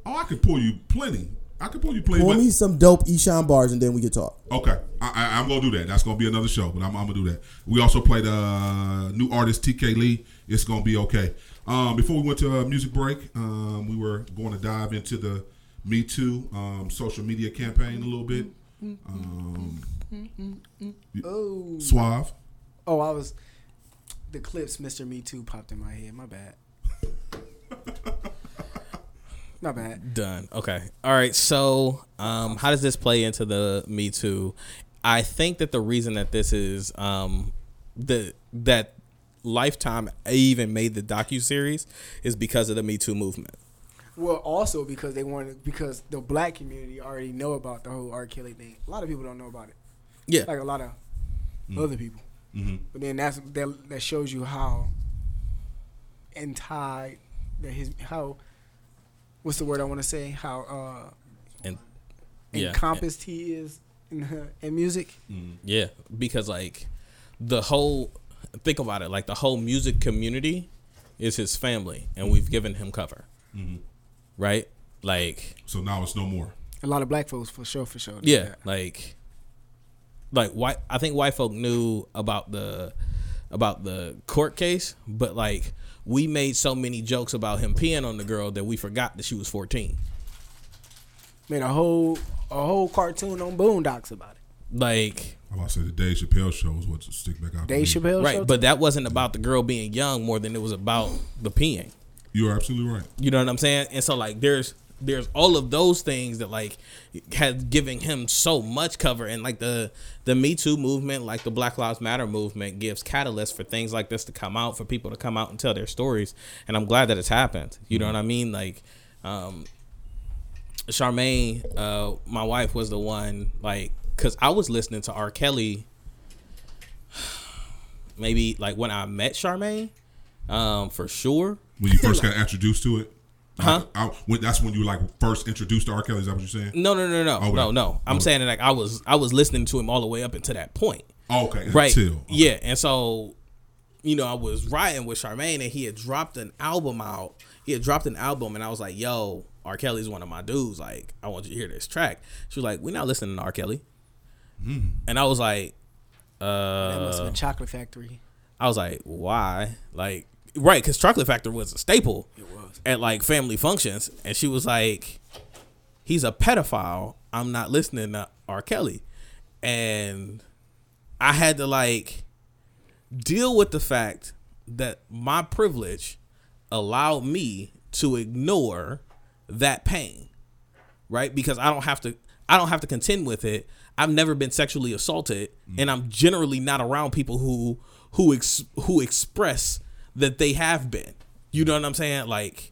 Oh, I could pull you plenty. I could pull you plenty. Pull but... me some dope Eshon bars and then we can talk. Okay. I, I, I'm going to do that. That's going to be another show, but I'm, I'm going to do that. We also played uh, new artist T K Lee. It's going to be okay. Um, before we went to a music break, um, we were going to dive into the Me Too um, social media campaign a little bit. Mm-hmm. Um, mm-hmm. Oh. Suave. Oh, I was... The clips Mister Me Too popped in my head. My bad. My bad. Done. Okay. All right. So um, how does this play into the Me Too? I think that the reason that this is um, the that Lifetime even made the docuseries is because of the Me Too movement. Well, also because they wanted because the black community already know about the whole R. Kelly thing. A lot of people don't know about it. Yeah. Like a lot of mm. other people. Mm-hmm. But then that's that, that shows you how anti that his how what's the word I want to say how uh, and yeah, encompassed and, he is in, in music. Yeah, because like the whole think about it like the whole music community is his family, and we've given him cover, mm-hmm. right? Like so now it's no more. A lot of black folks for sure, for sure. Yeah, that. like. Like white, I think white folk knew about the about the court case, but like we made so many jokes about him peeing on the girl that we forgot that she was fourteen. Made a whole a whole cartoon on Boondocks about it. Like I'm about to say the Dave Chappelle show was what to stick back out. Dave Chappelle, right? Show but that wasn't about the girl being young more than it was about the peeing. You're absolutely right. You know what I'm saying? And so like there's. There's all of those things that like had given him so much cover, and like the the Me Too movement, like the Black Lives Matter movement, gives catalysts for things like this to come out, for people to come out and tell their stories. And I'm glad that it's happened. You know what I mean? Like, um, Charmaine, uh, my wife, was the one like because I was listening to R. Kelly. maybe like when I met Charmaine, um, for sure. When you first like, got introduced to it? Huh? I, I, when, that's when you like first introduced to R. Kelly, is that what you're saying? No, no, no, no, oh, no, no. I'm oh. saying that like I was, I was listening to him all the way up until that point. Oh, okay, right. Until, okay. Yeah, and so, you know, I was riding with Charmaine, and he had dropped an album out. He had dropped an album, and I was like, "Yo, R. Kelly's one of my dudes. Like, I want you to hear this track." She was like, "We're not listening to R. Kelly," mm. and I was like, "Uh, that must have been Chocolate Factory." I was like, "Why?" Like. Right, because Chocolate Factory was a staple it was. at, like, family functions. And she was like, he's a pedophile. I'm not listening to R. Kelly. And I had to, like, deal with the fact that my privilege allowed me to ignore that pain, right? Because I don't have to, I don't have to contend with it. I've never been sexually assaulted, mm-hmm. and I'm generally not around people who who ex, who express... that they have been, you know what I'm saying? Like,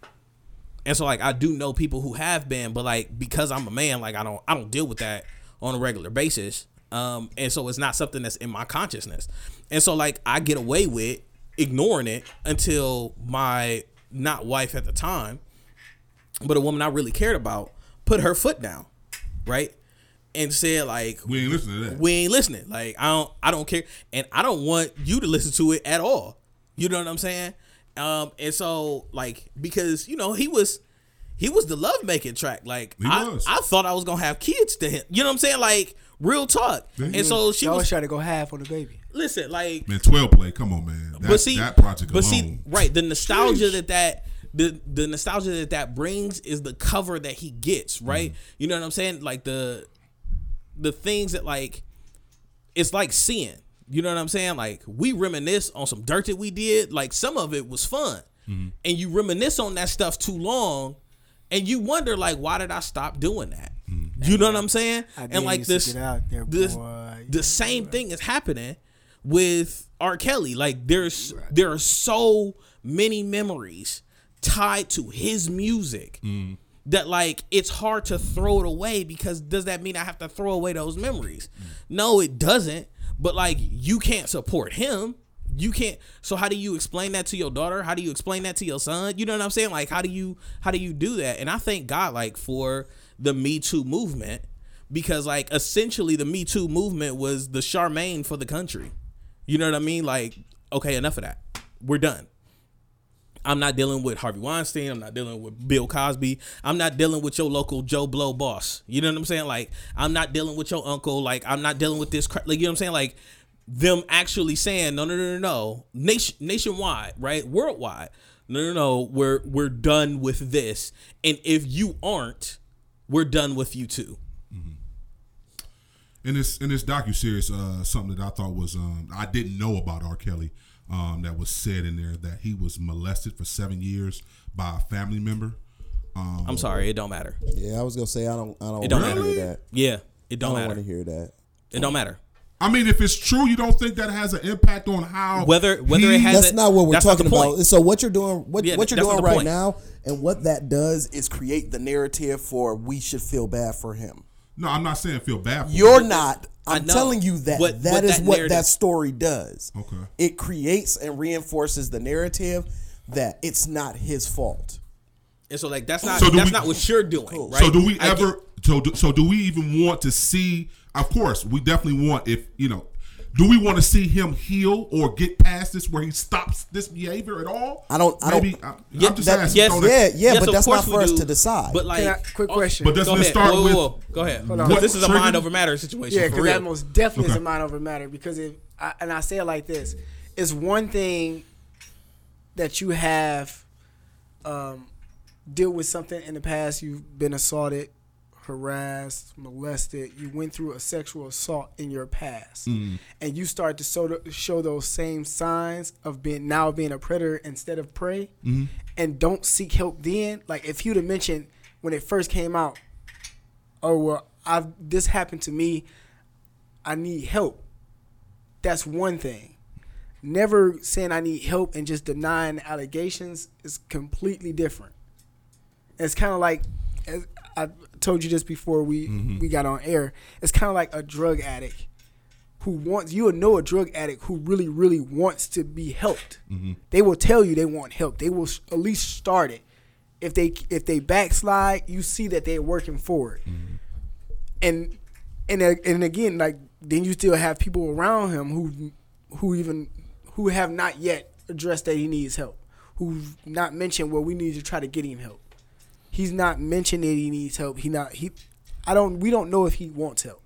and so like, I do know people who have been, but like, because I'm a man, like I don't, I don't deal with that on a regular basis. Um, and so it's not something that's in my consciousness. And so like, I get away with ignoring it until my not wife at the time, but a woman I really cared about put her foot down. Right. And said like, we ain't listening to that. We ain't listening. Like, I don't, I don't care. And I don't want you to listen to it at all. You know what I'm saying? Um, and so, like, because, you know, he was he was the lovemaking track. Like, I, I thought I was going to have kids to him. You know what I'm saying? Like, real talk. Yeah, and was. so she Y'all was trying to go half on the baby. Listen, like. Man, twelve Play, come on, man. That, but see, that project alone. But see, right, the nostalgia Jeez. that that, the, the nostalgia that that brings is the cover that he gets, right? Mm-hmm. You know what I'm saying? Like, the the things that, like, it's like seeing. You know what I'm saying? Like, we reminisce on some dirt that we did. Like, some of it was fun. Mm-hmm. And you reminisce on that stuff too long. And you wonder, like, why did I stop doing that? Mm-hmm. You know what I'm saying? I and, like, this, there, this the same thing is happening with R. Kelly. Like, there's right. there are so many memories tied to his music mm. that, like, it's hard to throw it away because does that mean I have to throw away those memories? Mm. No, it doesn't. But, like, you can't support him. You can't. So how do you explain that to your daughter? How do you explain that to your son? You know what I'm saying? Like, how do you how do you do that? And I thank God, like, for the Me Too movement, because, like, essentially the Me Too movement was the Charmaine for the country. You know what I mean? Like, okay, enough of that. We're done. I'm not dealing with Harvey Weinstein. I'm not dealing with Bill Cosby. I'm not dealing with your local Joe Blow boss. You know what I'm saying? Like, I'm not dealing with your uncle. Like, I'm not dealing with this. Cra- like, you know what I'm saying? Like, them actually saying, no, no, no, no, no. Nation- nationwide, right? Worldwide. No, no, no. We're, we're done with this. And if you aren't, we're done with you too. Mm-hmm. In this, in this docuseries, uh, something that I thought was, um, I didn't know about R. Kelly. Um, that was said in there that he was molested for seven years by a family member. Um, I'm sorry, it don't matter. Yeah, I was gonna say I don't. I don't. It don't really? matter. Hear that. Yeah, it don't, I don't matter. Want to hear that? It don't matter. I mean, if it's true, you don't think that has an impact on how whether whether he, it has. That's a, not what we're talking about. So what you're doing, what yeah, what you're doing right point. now, and what that does is create the narrative for we should feel bad for him. No, I'm not saying feel bad for him. You're not. I'm telling you that what, that what is that what that story does. Okay. It creates and reinforces the narrative that it's not his fault. And so like that's not so that's we, not what you're doing, cool. right? So do we I ever get, so do, so do we even want to see of course, we definitely want if, you know, do we want to see him heal or get past this where he stops this behavior at all? I don't. I Maybe, don't. I'm, yeah, I'm just that, asking. Yes, yeah, that, yeah, yes, but that's not for us do. to decide. But like, I, quick question. But doesn't it start whoa, whoa, whoa. with? Go ahead. Hold on. What, this is a mind over matter situation. Yeah, because that most definitely okay. is a mind over matter. Because if I, and I say it like this, it's one thing that you have um, deal with something in the past. You've been assaulted, harassed, molested, you went through a sexual assault in your past, mm. and you start to show, show those same signs of being now being a predator instead of prey, mm-hmm. and don't seek help then. Like if you'd have mentioned when it first came out, oh well, I've this happened to me, I need help. That's one thing. Never saying I need help and just denying allegations is completely different. It's kind of like as, I told you this before we, mm-hmm. we got on air. It's kind of like a drug addict who wants, you will know a drug addict who really, really wants to be helped. Mm-hmm. They will tell you they want help. They will at least start it. If they if they backslide, you see that they're working forward. Mm-hmm. And and and again, like then you still have people around him who who even who have not yet addressed that he needs help. Who've not mentioned, well, we need to try to get him help. He's not mentioned that he needs help. He not he. I don't. We don't know if he wants help.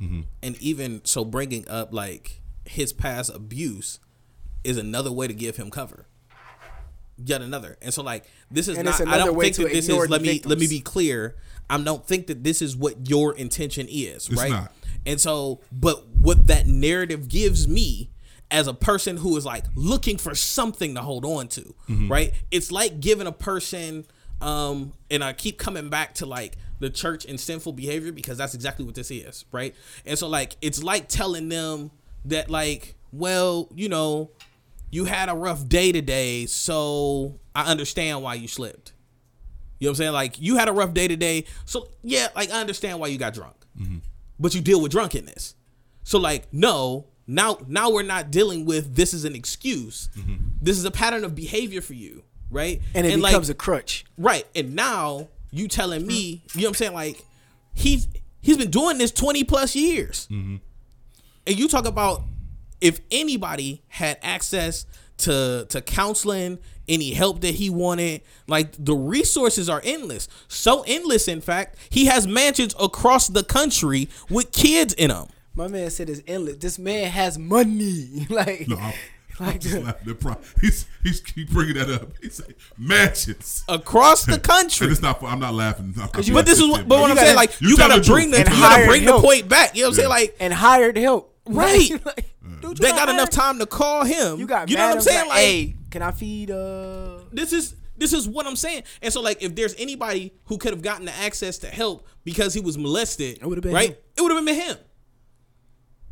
Mm-hmm. And even so, bringing up like his past abuse is another way to give him cover. Yet another, and so like this is and not. I don't think that this is. Let me victims. let me be clear. I don't think that this is what your intention is, it's right? Not. And so, but what that narrative gives me as a person who is like looking for something to hold on to, mm-hmm. right? It's like giving a person. Um, and I keep coming back to like the church and sinful behavior because that's exactly what this is, right? And so like it's like telling them that like, well, you know, you had a rough day today, so I understand why you slipped. You know what I'm saying? Like you had a rough day today, so yeah, like I understand why you got drunk. Mm-hmm. But you deal with drunkenness. So like no, now now we're not dealing with this is an excuse. Mm-hmm. This is a pattern of behavior for you. Right, and it and becomes like, a crutch. Right, and now you telling me, you know what I'm saying? Like he's he's been doing this twenty plus years, mm-hmm. and you talk about if anybody had access to to counseling, any help that he wanted, like the resources are endless, so endless. In fact, he has mansions across the country with kids in them. My man said it's endless. This man has money, like. No. Like the, he's he's keep bringing that up. He's like matches across the country. And it's not. I'm not laughing. I'm not you, but this is what, but what I'm saying. Like you, you gotta bring the you gotta bring help. The point back. You know what yeah. I'm saying? Like and hired help. Right. Like, yeah. They got enough time to call him. You got. You know what I'm saying? Like, like, hey, can I feed? Uh, this is this is what I'm saying. And so like, if there's anybody who could have gotten the access to help because he was molested, it would have been right. Him. It would have been him.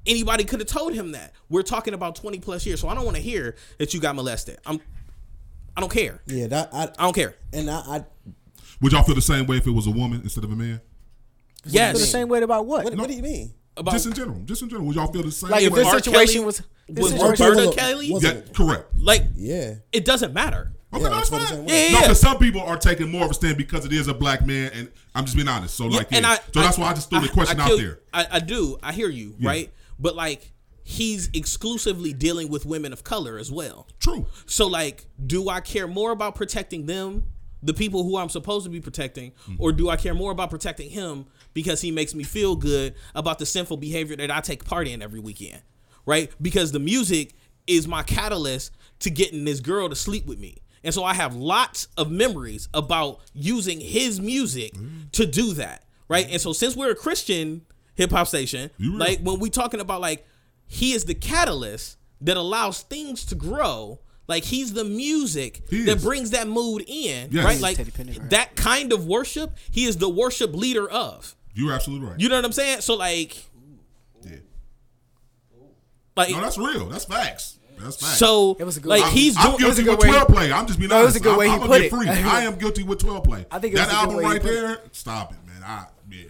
Anybody could have told him that. We're talking about twenty plus years, so I don't want to hear that you got molested. I'm, I don't care. Yeah, that I, I don't care. And I, I, would y'all feel the same way if it was a woman instead of a man? Yes. Feel the same way about what? What, no. What do you mean? About just in general. Just in general. Would y'all feel the same? Like way? If this R. situation Kelly, was was Roberta Kelly? Was yeah, correct. Like yeah, it doesn't matter. Okay, yeah, no, it's fine. Yeah, yeah, no, because some people are taking more of a stand because it is a black man, and I'm just being honest. So yeah, like, yeah. I, so I, that's why I just threw I, the question I, I out there. I, I do. I hear you. Yeah. Right. But like he's exclusively dealing with women of color as well. True. So like, do I care more about protecting them, the people who I'm supposed to be protecting, mm-hmm. or do I care more about protecting him because he makes me feel good about the sinful behavior that I take part in every weekend? Right? Because the music is my catalyst to getting this girl to sleep with me. And so I have lots of memories about using his music mm-hmm. to do that. Right? And so since we're a Christian hip hop station, mm-hmm. like when we talking about like he is the catalyst that allows things to grow, like he's the music he that is. Brings that mood in, yes. right? Like that kind of worship, he is the worship leader of. You're absolutely right. You know what I'm saying? So like, yeah. like no, that's real. That's facts. That's facts. So it was a good like I'm, he's doing. I'm guilty with twelve play. I'm just being no, honest. It was a good way I'm, he I'm put it. Free. I am guilty with twelve play. I think it was that a album good way right there. Stop it, man. I yeah.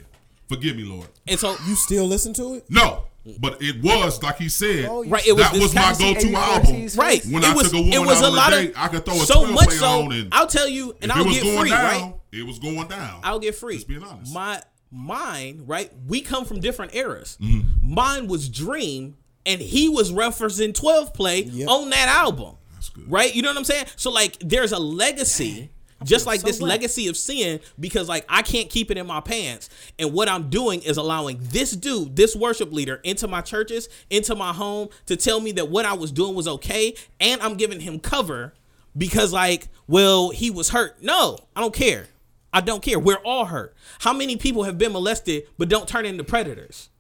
Forgive me, Lord. And so you still listen to it? No, but it was like he said. Oh, right, it was that was my go-to album. Right, when it I was, took a woman it was out a lot of day, I could throw a so much so. On and I'll tell you, and I'll get free. Down, right, it was going down. I'll get free. Just being honest, my mine. Right, we come from different eras. Mm-hmm. Mine was Dream, and he was referencing twelve Play yep. on that album. That's good. Right, you know what I'm saying? So like, there's a legacy. Just like so this black. Legacy of sin, because like I can't keep it in my pants. And what I'm doing is allowing this dude, this worship leader, into my churches, into my home to tell me that what I was doing was okay. And I'm giving him cover because like, well, he was hurt. No, I don't care. I don't care. We're all hurt. How many people have been molested but don't turn into predators?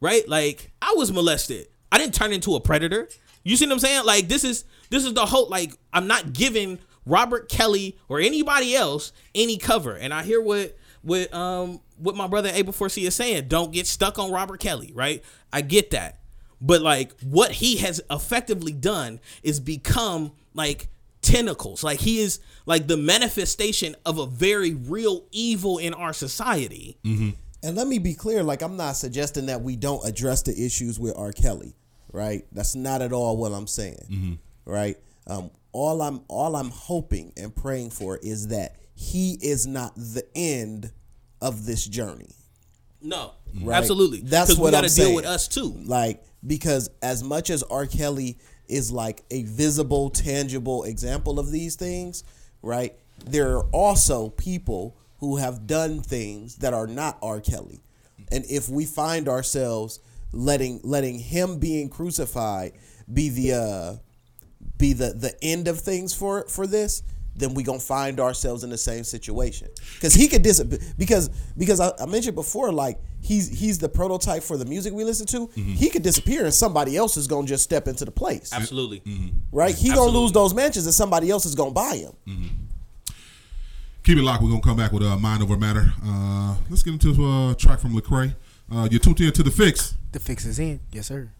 Right? Like I was molested. I didn't turn into a predator. You see what I'm saying? Like this is this is the whole like I'm not giving Robert Kelly or anybody else any cover. And I hear what what um what my brother A four C is saying. Don't get stuck on Robert Kelly, right? I get that. But like what he has effectively done is become like tentacles. Like he is like the manifestation of a very real evil in our society. Mm-hmm. And let me be clear, like, I'm not suggesting that we don't address the issues with R. Kelly, right? That's not at all what I'm saying, mm-hmm. right? Um, all I'm all I'm hoping and praying for is that he is not the end of this journey. No, right? Absolutely. That's what I'm saying. Because we got to deal with us too. Like, because as much as R. Kelly is like a visible, tangible example of these things, right? There are also people who have done things that are not R. Kelly. And if we find ourselves letting letting him being crucified be the uh, be the, the end of things for for this, then we gonna find ourselves in the same situation. Because he could disappear. Because because I, I mentioned before, like he's he's the prototype for the music we listen to. Mm-hmm. He could disappear, and somebody else is gonna just step into the place. Absolutely, mm-hmm. right? He Absolutely. gonna lose those mansions, and somebody else is gonna buy him. Mm-hmm. Keep it locked. We're gonna come back with uh, Mind Over Matter. Uh, let's get into a uh, track from Lecrae. Uh, you're tuned in to The Fix. The Fix is in, yes sir.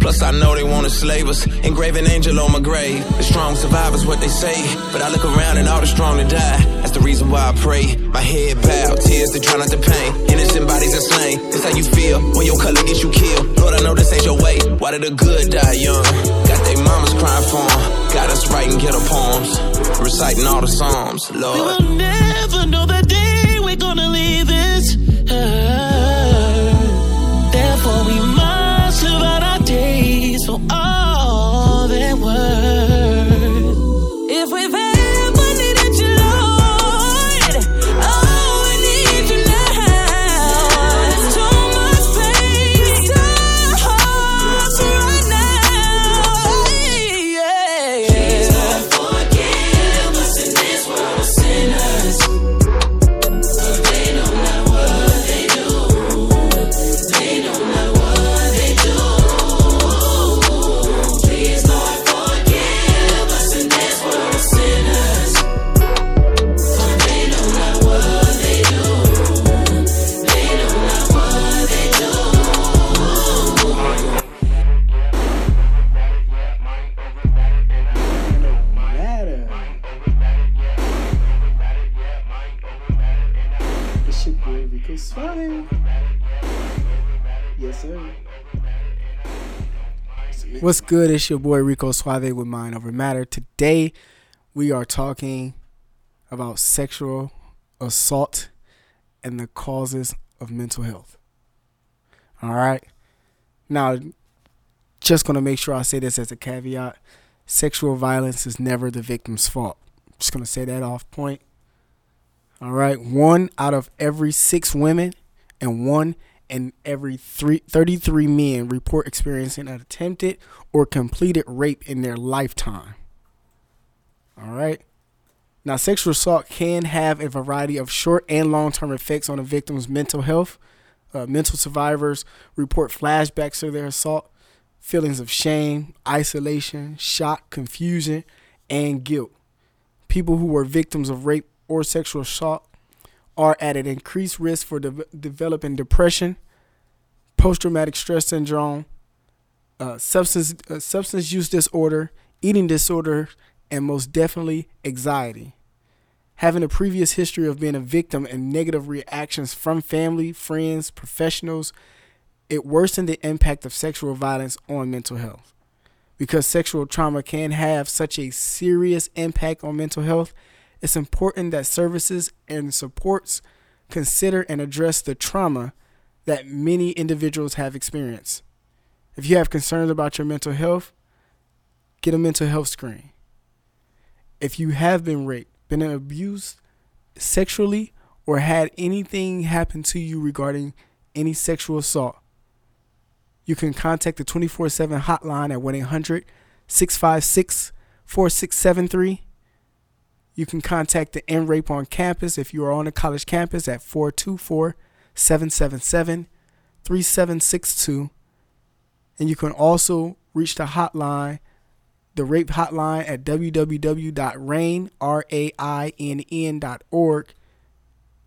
Plus I know they wanna slave us. Engrave an angel on my grave. The strong survive is what they say, but I look around and all the strong to die. That's the reason why I pray. My head bowed, tears to drown out the pain. Innocent bodies are slain. This how you feel when your color gets you killed. Lord, I know this ain't your way. Why did the good die young? Got they mamas crying for them. Got us writing ghetto poems, reciting all the psalms. Lord, we will never know the day we're gonna leave this earth. Therefore we must live out our days for all they're worth. If we've ever needed you, Lord, oh, we need you now. There's too much pain to hold right now. Yeah. Please, Lord, forgive us in this world of sinners, for they know not what they do. They know not what they do. What's good? It's your boy Rico Suave with Mind Over Matter. Today, we are talking about sexual assault and the causes of mental health. All right. Now, just going to make sure I say this as a caveat. Sexual violence is never the victim's fault. I'm just going to say that off point. All right. One out of every six women and one and every three, thirty-three men report experiencing an attempted or completed rape in their lifetime. All right. Now, sexual assault can have a variety of short and long-term effects on a victim's mental health. Uh, mental survivors report flashbacks of their assault, feelings of shame, isolation, shock, confusion, and guilt. People who were victims of rape or sexual assault are at an increased risk for de- developing depression, post-traumatic stress syndrome, uh, substance uh, substance use disorder, eating disorder, and most definitely anxiety. Having a previous history of being a victim and negative reactions from family, friends, professionals, it worsened the impact of sexual violence on mental health. because sexual trauma can have such a serious impact on mental health, it's important that services and supports consider and address the trauma that many individuals have experienced. If you have concerns about your mental health, get a mental health screen. If you have been raped, been abused sexually, or had anything happen to you regarding any sexual assault, you can contact the twenty-four seven hotline at one eight hundred, six five six, four six seven three. You can contact the End Rape on Campus if you are on a college campus at four two four, seven seven seven, three seven six two. And you can also reach the hotline, the rape hotline, at w w w dot rain dot org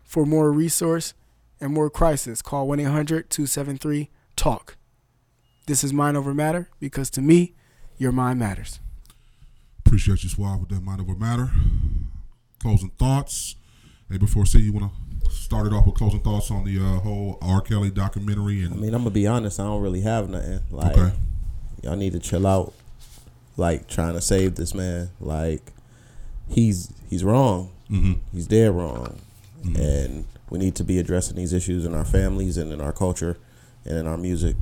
for more resource and more crisis. Call one eight hundred, two seven three, talk. This is Mind Over Matter, because to me, your mind matters. Appreciate you, Suave, with that Mind Over Matter. Closing thoughts. Hey, before C, you want to start it off with closing thoughts on the uh, whole R. Kelly documentary? And I mean, I'm going to be honest, I don't really have nothing. Like, okay. Y'all need to chill out, like, trying to save this man. Like, he's he's wrong. Mm-hmm. He's dead wrong. Mm-hmm. And we need to be addressing these issues in our families and in our culture and in our music.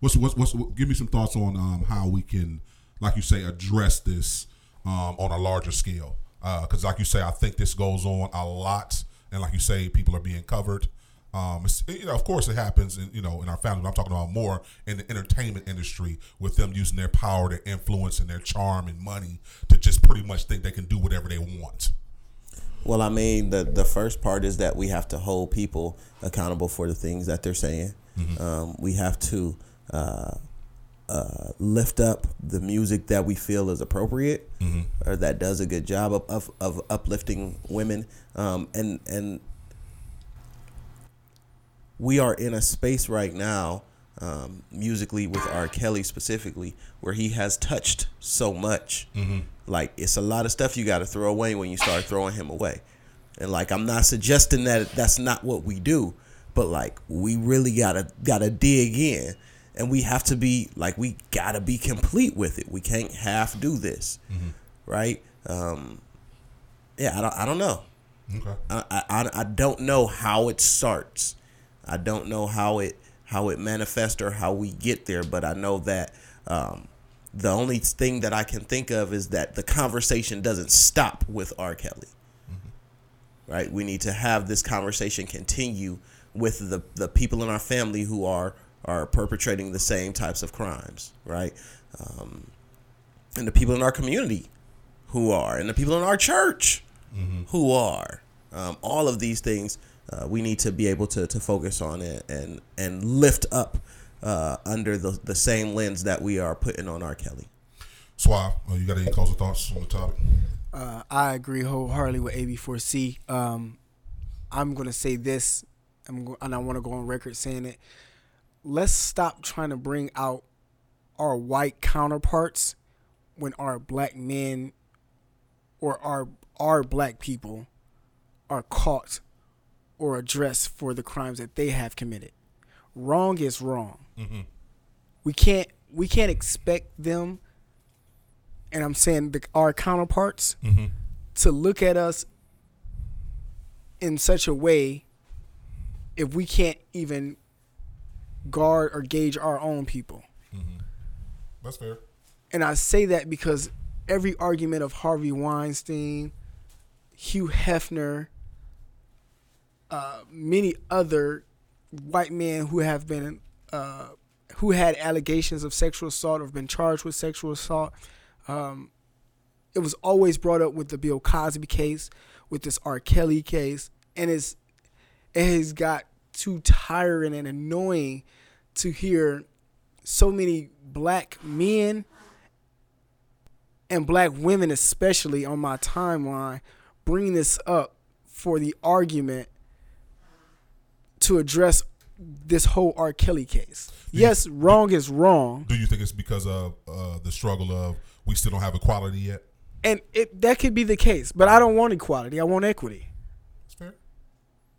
What's, what's, what's, what, give me some thoughts on um, how we can, like you say, address this um, on a larger scale. Because uh, like you say, I think this goes on a lot. And like you say, people are being covered. Um, it's, you know, of course, it happens in, you know, in our family. But I'm talking about more in the entertainment industry, with them using their power, their influence, and their charm and money to just pretty much think they can do whatever they want. Well, I mean, the, the first part is that we have to hold people accountable for the things that they're saying. Mm-hmm. Um, we have to Uh, uh, lift up the music that we feel is appropriate, mm-hmm. or that does a good job of of, of uplifting women. Um, and and we are in a space right now, um, musically with R. Kelly specifically, where he has touched so much. Mm-hmm. Like, it's a lot of stuff you got to throw away when you start throwing him away. And like, I'm not suggesting that that's not what we do, but like, we really gotta gotta dig in. And we have to be, like, we gotta be complete with it. We can't half do this, mm-hmm. right? Um, yeah, I don't, I don't know. Okay. I, I, I don't know how it starts. I don't know how it how it manifests or how we get there. But I know that um, the only thing that I can think of is that the conversation doesn't stop with R. Kelly, mm-hmm. right? We need to have this conversation continue with the the people in our family who are. are perpetrating the same types of crimes, right? Um, and the people in our community who are, and the people in our church mm-hmm. who are. Um, all of these things, uh, we need to be able to to focus on it and and lift up uh, under the, the same lens that we are putting on R. Kelly. Suave, so, you got any closing thoughts on the topic? Uh, I agree wholeheartedly with A B four C. Um, I'm going to say this, I'm go- and I want to go on record saying it. Let's stop trying to bring out our white counterparts when our black men or our our black people are caught or addressed for the crimes that they have committed. Wrong is wrong. Mm-hmm. We can't we can't expect them, and I'm saying the, our counterparts, mm-hmm. to look at us in such a way if we can't even guard or gauge our own people. Mm-hmm. That's fair. And I say that because every argument of Harvey Weinstein, Hugh Hefner, uh, many other white men who have been, uh, who had allegations of sexual assault or been charged with sexual assault, um, it was always brought up with the Bill Cosby case, with this R. Kelly case, and it's it has got too tiring and annoying to hear so many black men and black women, especially on my timeline, bring this up for the argument to address this whole R. Kelly case. Do yes, you, wrong do, is wrong. Do you think it's because of uh, the struggle of we still don't have equality yet? And it, that could be the case, but I don't want equality. I want equity.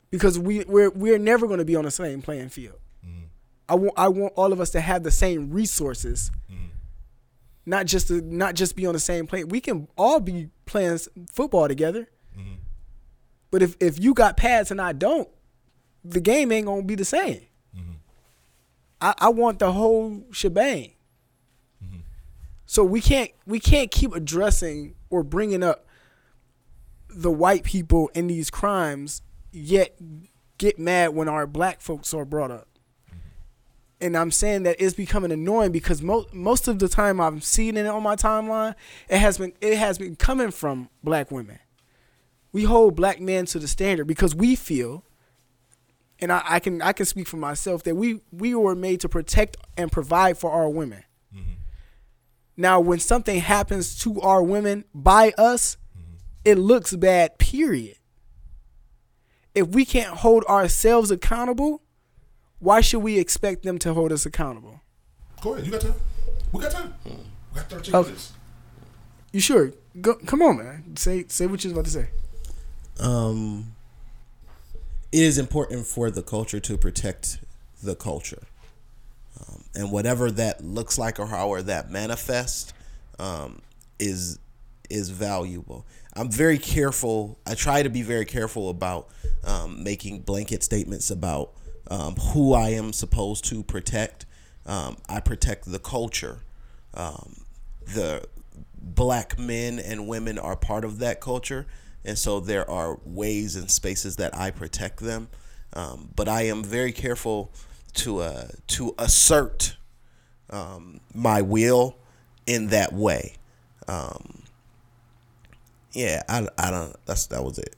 Because we, we're we're never going to be on the same playing field. Mm-hmm. I want I want all of us to have the same resources, mm-hmm. not just to, not just be on the same plane. We can all be playing football together. Mm-hmm. But if, if you got pads and I don't, the game ain't gonna be the same. Mm-hmm. I, I want the whole shebang. Mm-hmm. So we can't we can't keep addressing or bringing up the white people in these crimes, yet get mad when our black folks are brought up. Mm-hmm. And I'm saying that it's becoming annoying because most most of the time I've seen it on my timeline, it has been it has been coming from black women. We hold black men to the standard because we feel, and I, I can I can speak for myself, that we we were made to protect and provide for our women. Mm-hmm. Now, when something happens to our women by us, mm-hmm. it looks bad, period. If we can't hold ourselves accountable, why should we expect them to hold us accountable? Go ahead, you got time. We got time. We got thirteen okay. minutes. You sure? Go, come on, man. Say say what you was about to say. Um, it is important for the culture to protect the culture, um, and whatever that looks like or however that manifests um, is is valuable. I'm very careful. I try to be very careful about um, making blanket statements about um, who I am supposed to protect. Um, I protect the culture. Um, the black men and women are part of that culture. And so there are ways and spaces that I protect them. Um, but I am very careful to uh, to assert um, my will in that way. Um, yeah, I, I don't. That's that was it.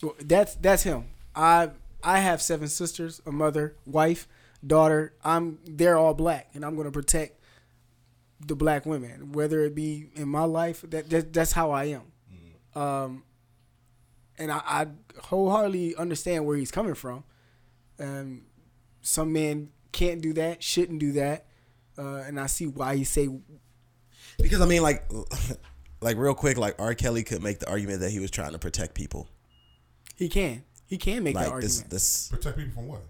Well, that's that's him. I I have seven sisters, a mother, wife, daughter. I'm they're all black, and I'm going to protect the black women, whether it be in my life. That, that that's how I am. Um, and I, I wholeheartedly understand where he's coming from. Um, some men can't do that, shouldn't do that, uh, and I see why he say. Because I mean, like, like real quick, like R. Kelly could make the argument that he was trying to protect people. He can, he can make like that this, argument. This, protect people from what?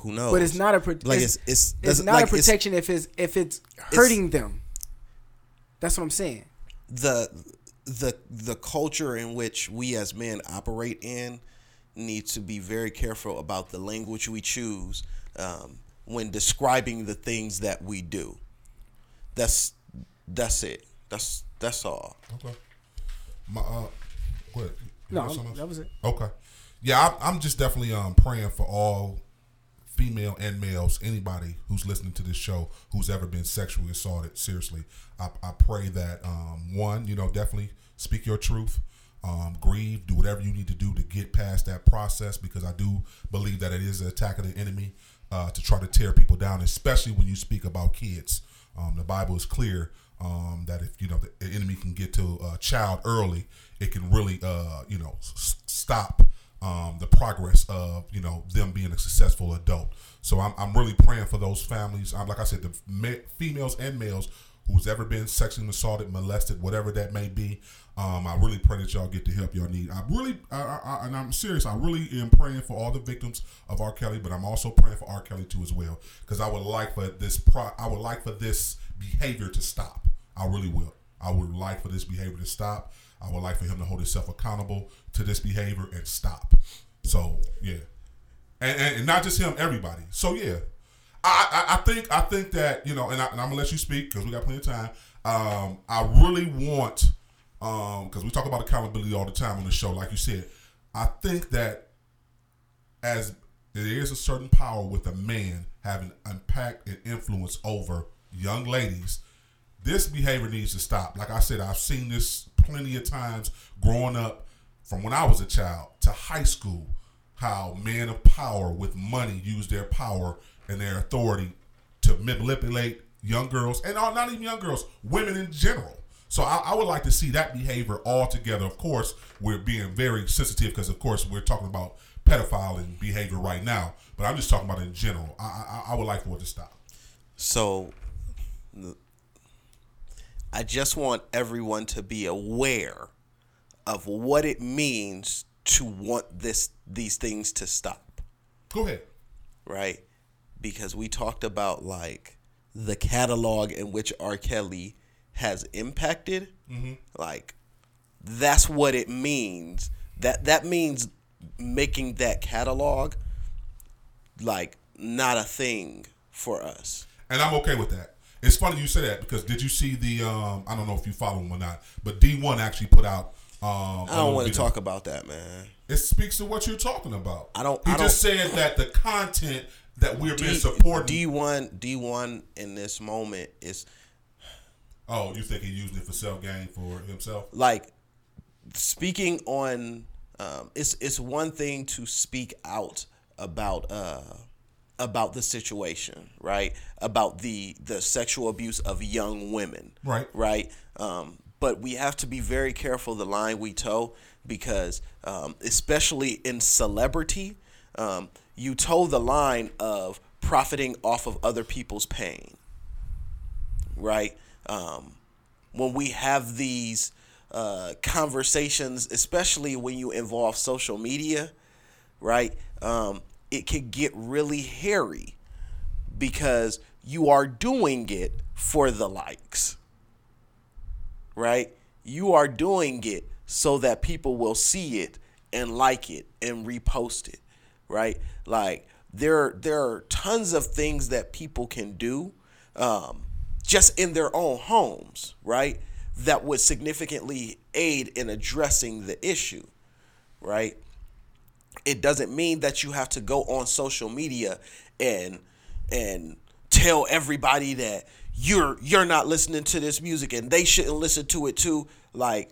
Who knows? But it's not a pro- like it's it's, it's not like a protection it's, if it's if it's hurting it's, them. That's what I'm saying. The. The the culture in which we as men operate in needs to be very careful about the language we choose um, when describing the things that we do. That's that's it. That's that's all. Okay. My uh, what? No, that was it. Okay. Yeah, I'm, I'm just definitely um praying for all female and males, anybody who's listening to this show who's ever been sexually assaulted. Seriously, I, I pray that um, one, you know, definitely speak your truth, um, grieve, do whatever you need to do to get past that process, because I do believe that it is an attack of the enemy uh, to try to tear people down, especially when you speak about kids. Um, the Bible is clear um, that if you know the enemy can get to a child early, it can really uh, you know s- stop. Um, the progress of, you know, them being a successful adult. So I'm, I'm really praying for those families. I'm, like I said, the ma- females and males who's ever been sexually assaulted, molested, whatever that may be. Um, I really pray that y'all get the help y'all need. I really, I, I, I, and I'm serious, I really am praying for all the victims of R. Kelly, but I'm also praying for R. Kelly too as well, because I would like for this pro- I would like for this behavior to stop. I really will. I would like for this behavior to stop. I would like for him to hold himself accountable to this behavior and stop. So yeah, and, and, and not just him, everybody. So yeah, I, I, I think I think that you know, and, I, and I'm gonna let you speak because we got plenty of time. Um, I really want because um, we talk about accountability all the time on the show, like you said. I think that as there is a certain power with a man having impact and influence over young ladies, this behavior needs to stop. Like I said, I've seen this plenty of times growing up from when I was a child to high school, how men of power with money use their power and their authority to manipulate young girls and not even young girls, women in general. So I, I would like to see that behavior all together. Of course, we're being very sensitive because, of course, we're talking about pedophile and behavior right now, but I'm just talking about in general. I, I, I would like for it to stop. So the- I just want everyone to be aware of what it means to want this these things to stop. Go ahead. Right? Because we talked about like the catalog in which R. Kelly has impacted, mm-hmm. like that's what it means. That that means making that catalog like not a thing for us. And I'm okay with that. It's funny you say that because did you see the? Um, I don't know if you follow him or not, but D one actually put out. Um, I don't want to talk about that, man. It speaks to what you're talking about. I don't. He I just don't, said that the content that we've been supporting. D one, D one in this moment is. Oh, you think he used it for self gain for himself? Like speaking on, um, it's it's one thing to speak out about. Uh, about the situation, right? About the, the sexual abuse of young women, right? Right. Um, but we have to be very careful the line we toe because, um, especially in celebrity, um, you toe the line of profiting off of other people's pain, right? Um, when we have these uh, conversations, especially when you involve social media, right? Um, it could get really hairy because you are doing it for the likes, right? You are doing it so that people will see it and like it and repost it, right? Like there, there are tons of things that people can do um, just in their own homes, right? That would significantly aid in addressing the issue, right? It doesn't mean that you have to go on social media and and tell everybody that you're you're not listening to this music and they shouldn't listen to it too. Like,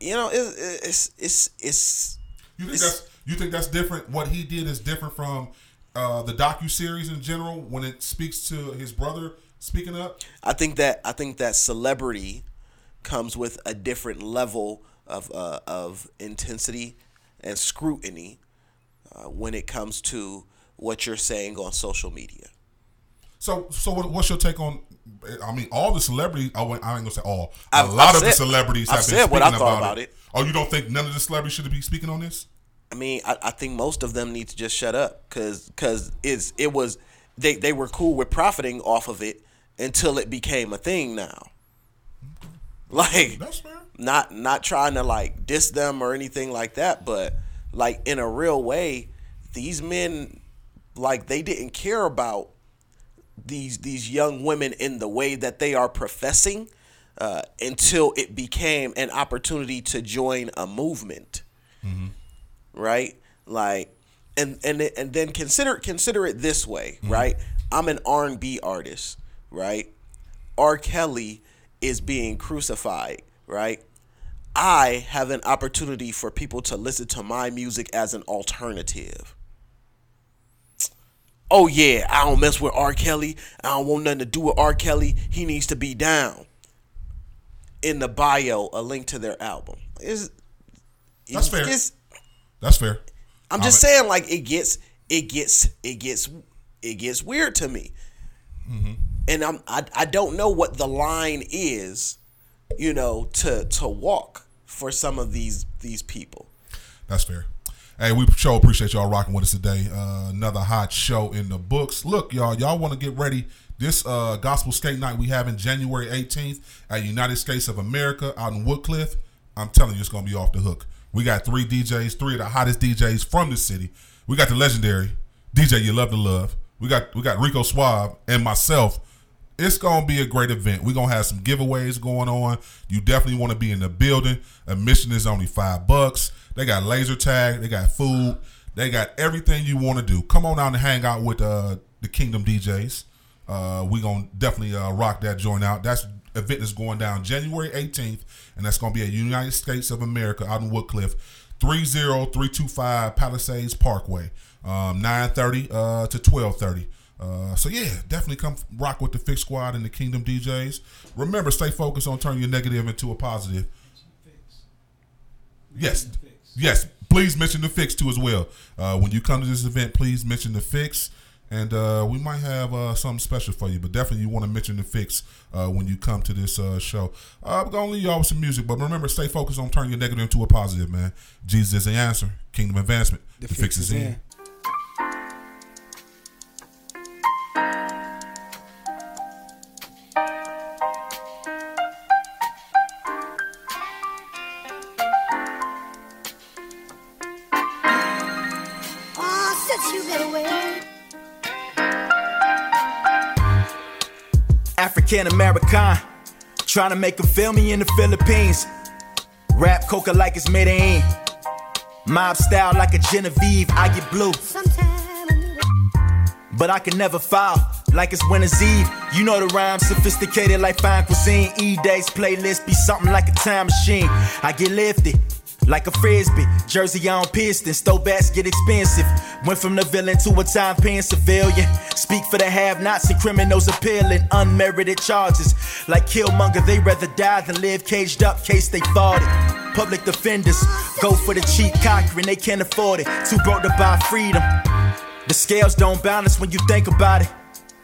you know, it, it's it's it's. You think it's, that's you think that's different? What he did is different from uh, the docuseries in general when it speaks to his brother speaking up. I think that I think that celebrity comes with a different level of uh, of intensity and scrutiny uh, when it comes to what you're saying on social media. So, so what, what's your take on? I mean, all the celebrities. I, I ain't gonna say all. A I've, lot I've of said, the celebrities I've have been said speaking what I thought about, about it. it. Oh, you don't think none of the celebrities should be speaking on this? I mean, I, I think most of them need to just shut up because because it's it was they they were cool with profiting off of it until it became a thing now. Like that's fair. Not not trying to like diss them or anything like that, but like in a real way, these men like they didn't care about these these young women in the way that they are professing uh, until it became an opportunity to join a movement, mm-hmm. right? Like, and and and then consider consider it this way, mm-hmm. right? I'm an R and B artist, right? R. Kelly is being crucified, right? I have an opportunity for people to listen to my music as an alternative. Oh yeah, I don't mess with R. Kelly. I don't want nothing to do with R. Kelly. He needs to be down. In the bio, a link to their album. Is that's fair? That's fair. I'm just I'm saying, like it gets, it gets, it gets, it gets weird to me. Mm-hmm. And I'm, I I don't know what the line is, you know, to to walk for some of these these people. That's fair. Hey, we sure appreciate y'all rocking with us today. Uh, another hot show in the books. Look, y'all, y'all want to get ready. This uh, Gospel Skate Night we have in January eighteenth at United States of America out in Woodcliff. I'm telling you, it's going to be off the hook. We got three D Js, three of the hottest D Js from the city. We got the legendary D J You Love to Love. We got we got Rico Suave and myself. It's going to be a great event. We're going to have some giveaways going on. You definitely want to be in the building. Admission is only five bucks. They got laser tag. They got food. They got everything you want to do. Come on down and hang out with uh, the Kingdom D Js. Uh, we're going to definitely uh, rock that joint out. That's event is going down January eighteenth, and that's going to be at United States of America out in Woodcliff, three oh three two five Palisades Parkway, um, nine thirty uh, to twelve thirty. Uh, so yeah, definitely come rock with the Fix Squad and the Kingdom D Js. Remember, stay focused on turning your negative into a positive. Yes, yes. Please mention the Fix too as well. Uh, when you come to this event, please mention the Fix, and uh, we might have uh, something special for you. But definitely, you want to mention the Fix uh, when you come to this uh, show. Uh, I'm gonna leave y'all with some music, but remember, stay focused on turning your negative into a positive, man. Jesus is the answer. Kingdom advancement. The, the fix, fix is in. in. African American, trying to make them feel me in the Philippines. Rap coca like it's Medellin. Mob style like a Genevieve, I get blue. But I can never foul, like it's winter's eve. You know the rhyme, sophisticated like fine cuisine. E-Day's playlist be something like a time machine. I get lifted like a frisbee, jersey on piston, stove bats get expensive. Went from the villain to a time-paying civilian. Speak for the have-nots and criminals appealing unmerited charges. Like Killmonger, they rather die than live caged up, case they fought it. Public defenders go for the cheap Cochran, they can't afford it. Too broke to buy freedom. The scales don't balance when you think about it.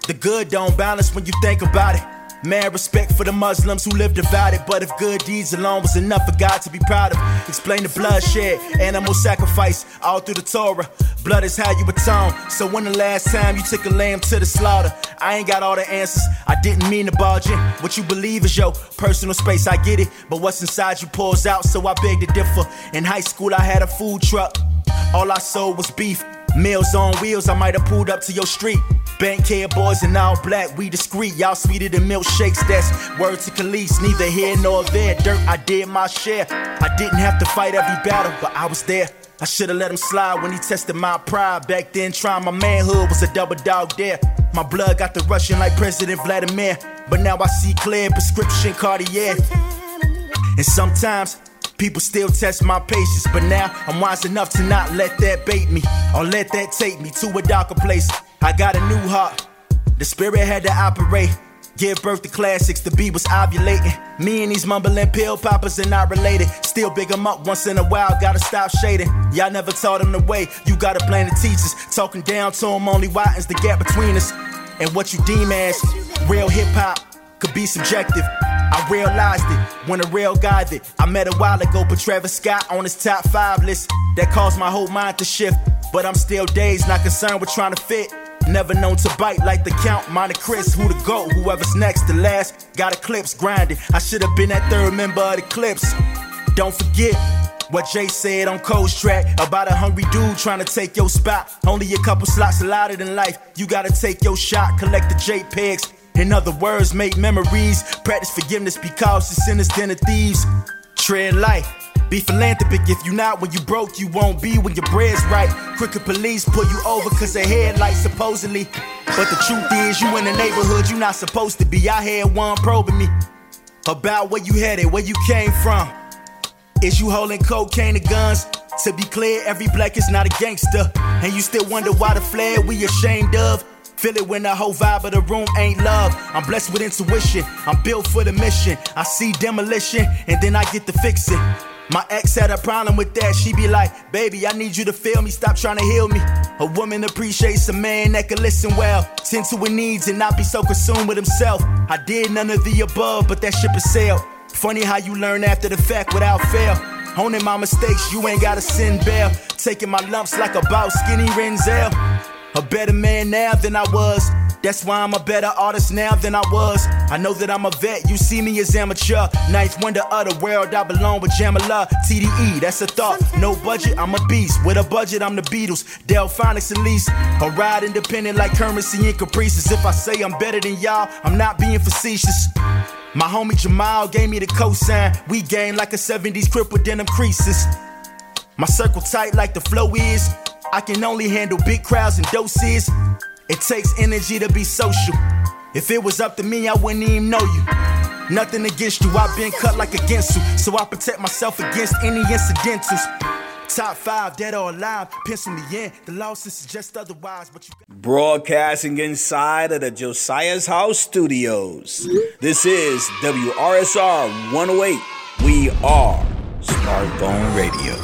The good don't balance when you think about it. Mad respect for the Muslims who live divided. But if good deeds alone was enough for God to be proud of, explain the bloodshed, animal sacrifice, all through the Torah. Blood is how you atone. So when the last time you took a lamb to the slaughter? I ain't got all the answers, I didn't mean to barge in. What you believe is your personal space, I get it. But what's inside you pours out, so I beg to differ. In high school I had a food truck, all I sold was beef. Meals on wheels, I might have pulled up to your street. Bank head boys in all black, we discreet. Y'all sweeter than milkshakes, that's word to Khalees. Neither here nor there, dirt, I did my share. I didn't have to fight every battle, but I was there. I should've let him slide when he tested my pride. Back then, trying my manhood was a double dog dare. My blood got the Russian like President Vladimir. But now I see clear, prescription Cartier. And sometimes people still test my patience, but now I'm wise enough to not let that bait me, or let that take me to a darker place. I got a new heart, the spirit had to operate. Give birth to classics, the beat was ovulating. Me and these mumbling pill poppers are not related. Still big them up once in a while, gotta stop shading. Y'all never taught them the way, you gotta blame the teachers. Talking down to them only widens the gap between us. And what you deem as real hip hop could be subjective. I realized it when a real guy that I met a while ago put Travis Scott on his top five list. That caused my whole mind to shift, but I'm still dazed, not concerned with trying to fit. Never known to bite like the Count Monte Chris. Who the GOAT, whoever's next to last. Got Eclipse grinding, I should've been that third member of the Clips. Don't forget what Jay said on Cole's track about a hungry dude trying to take your spot. Only a couple slots allotted in life, you gotta take your shot, collect the JPEGs. In other words, make memories. Practice forgiveness because it's in this den of thieves. Tread light, be philanthropic. If you not when you broke, you won't be when your bread's right. Crooked police pull you over cause their headlights supposedly. But the truth is, you in the neighborhood you not supposed to be. I had one probing me about where you headed, where you came from. Is you holding cocaine and guns? To be clear, every black is not a gangster. And you still wonder why the flag we ashamed of. Feel it when the whole vibe of the room ain't love. I'm blessed with intuition, I'm built for the mission. I see demolition, and then I get to fix it. My ex had a problem with that, she be like, baby, I need you to feel me, stop trying to heal me. A woman appreciates a man that can listen well, tend to her needs and not be so consumed with himself. I did none of the above, but that ship has sailed. Funny how you learn after the fact without fail. Owning my mistakes, you ain't gotta send bail. Taking my lumps like a bout skinny Renzel. A better man now than I was. That's why I'm a better artist now than I was. I know that I'm a vet, you see me as amateur. Ninth wonder of the world, I belong with Jamala. T D E, that's a thought. No budget, I'm a beast. With a budget, I'm the Beatles. Delphonics at least. I ride independent like currency and caprices. If I say I'm better than y'all, I'm not being facetious. My homie Jamal gave me the cosign. We game like a seventies crip with denim creases. My circle tight like the flow is. I can only handle big crowds and doses. It takes energy to be social. If it was up to me, I wouldn't even know you. Nothing against you, I've been cut like a Ginsu. So I protect myself against any incidentals. Top five, dead or alive, pencil me in. The losses suggest otherwise, but you... Broadcasting inside of the Josiah's House Studios. This is W R S R one oh eight. We are Smartphone Radio.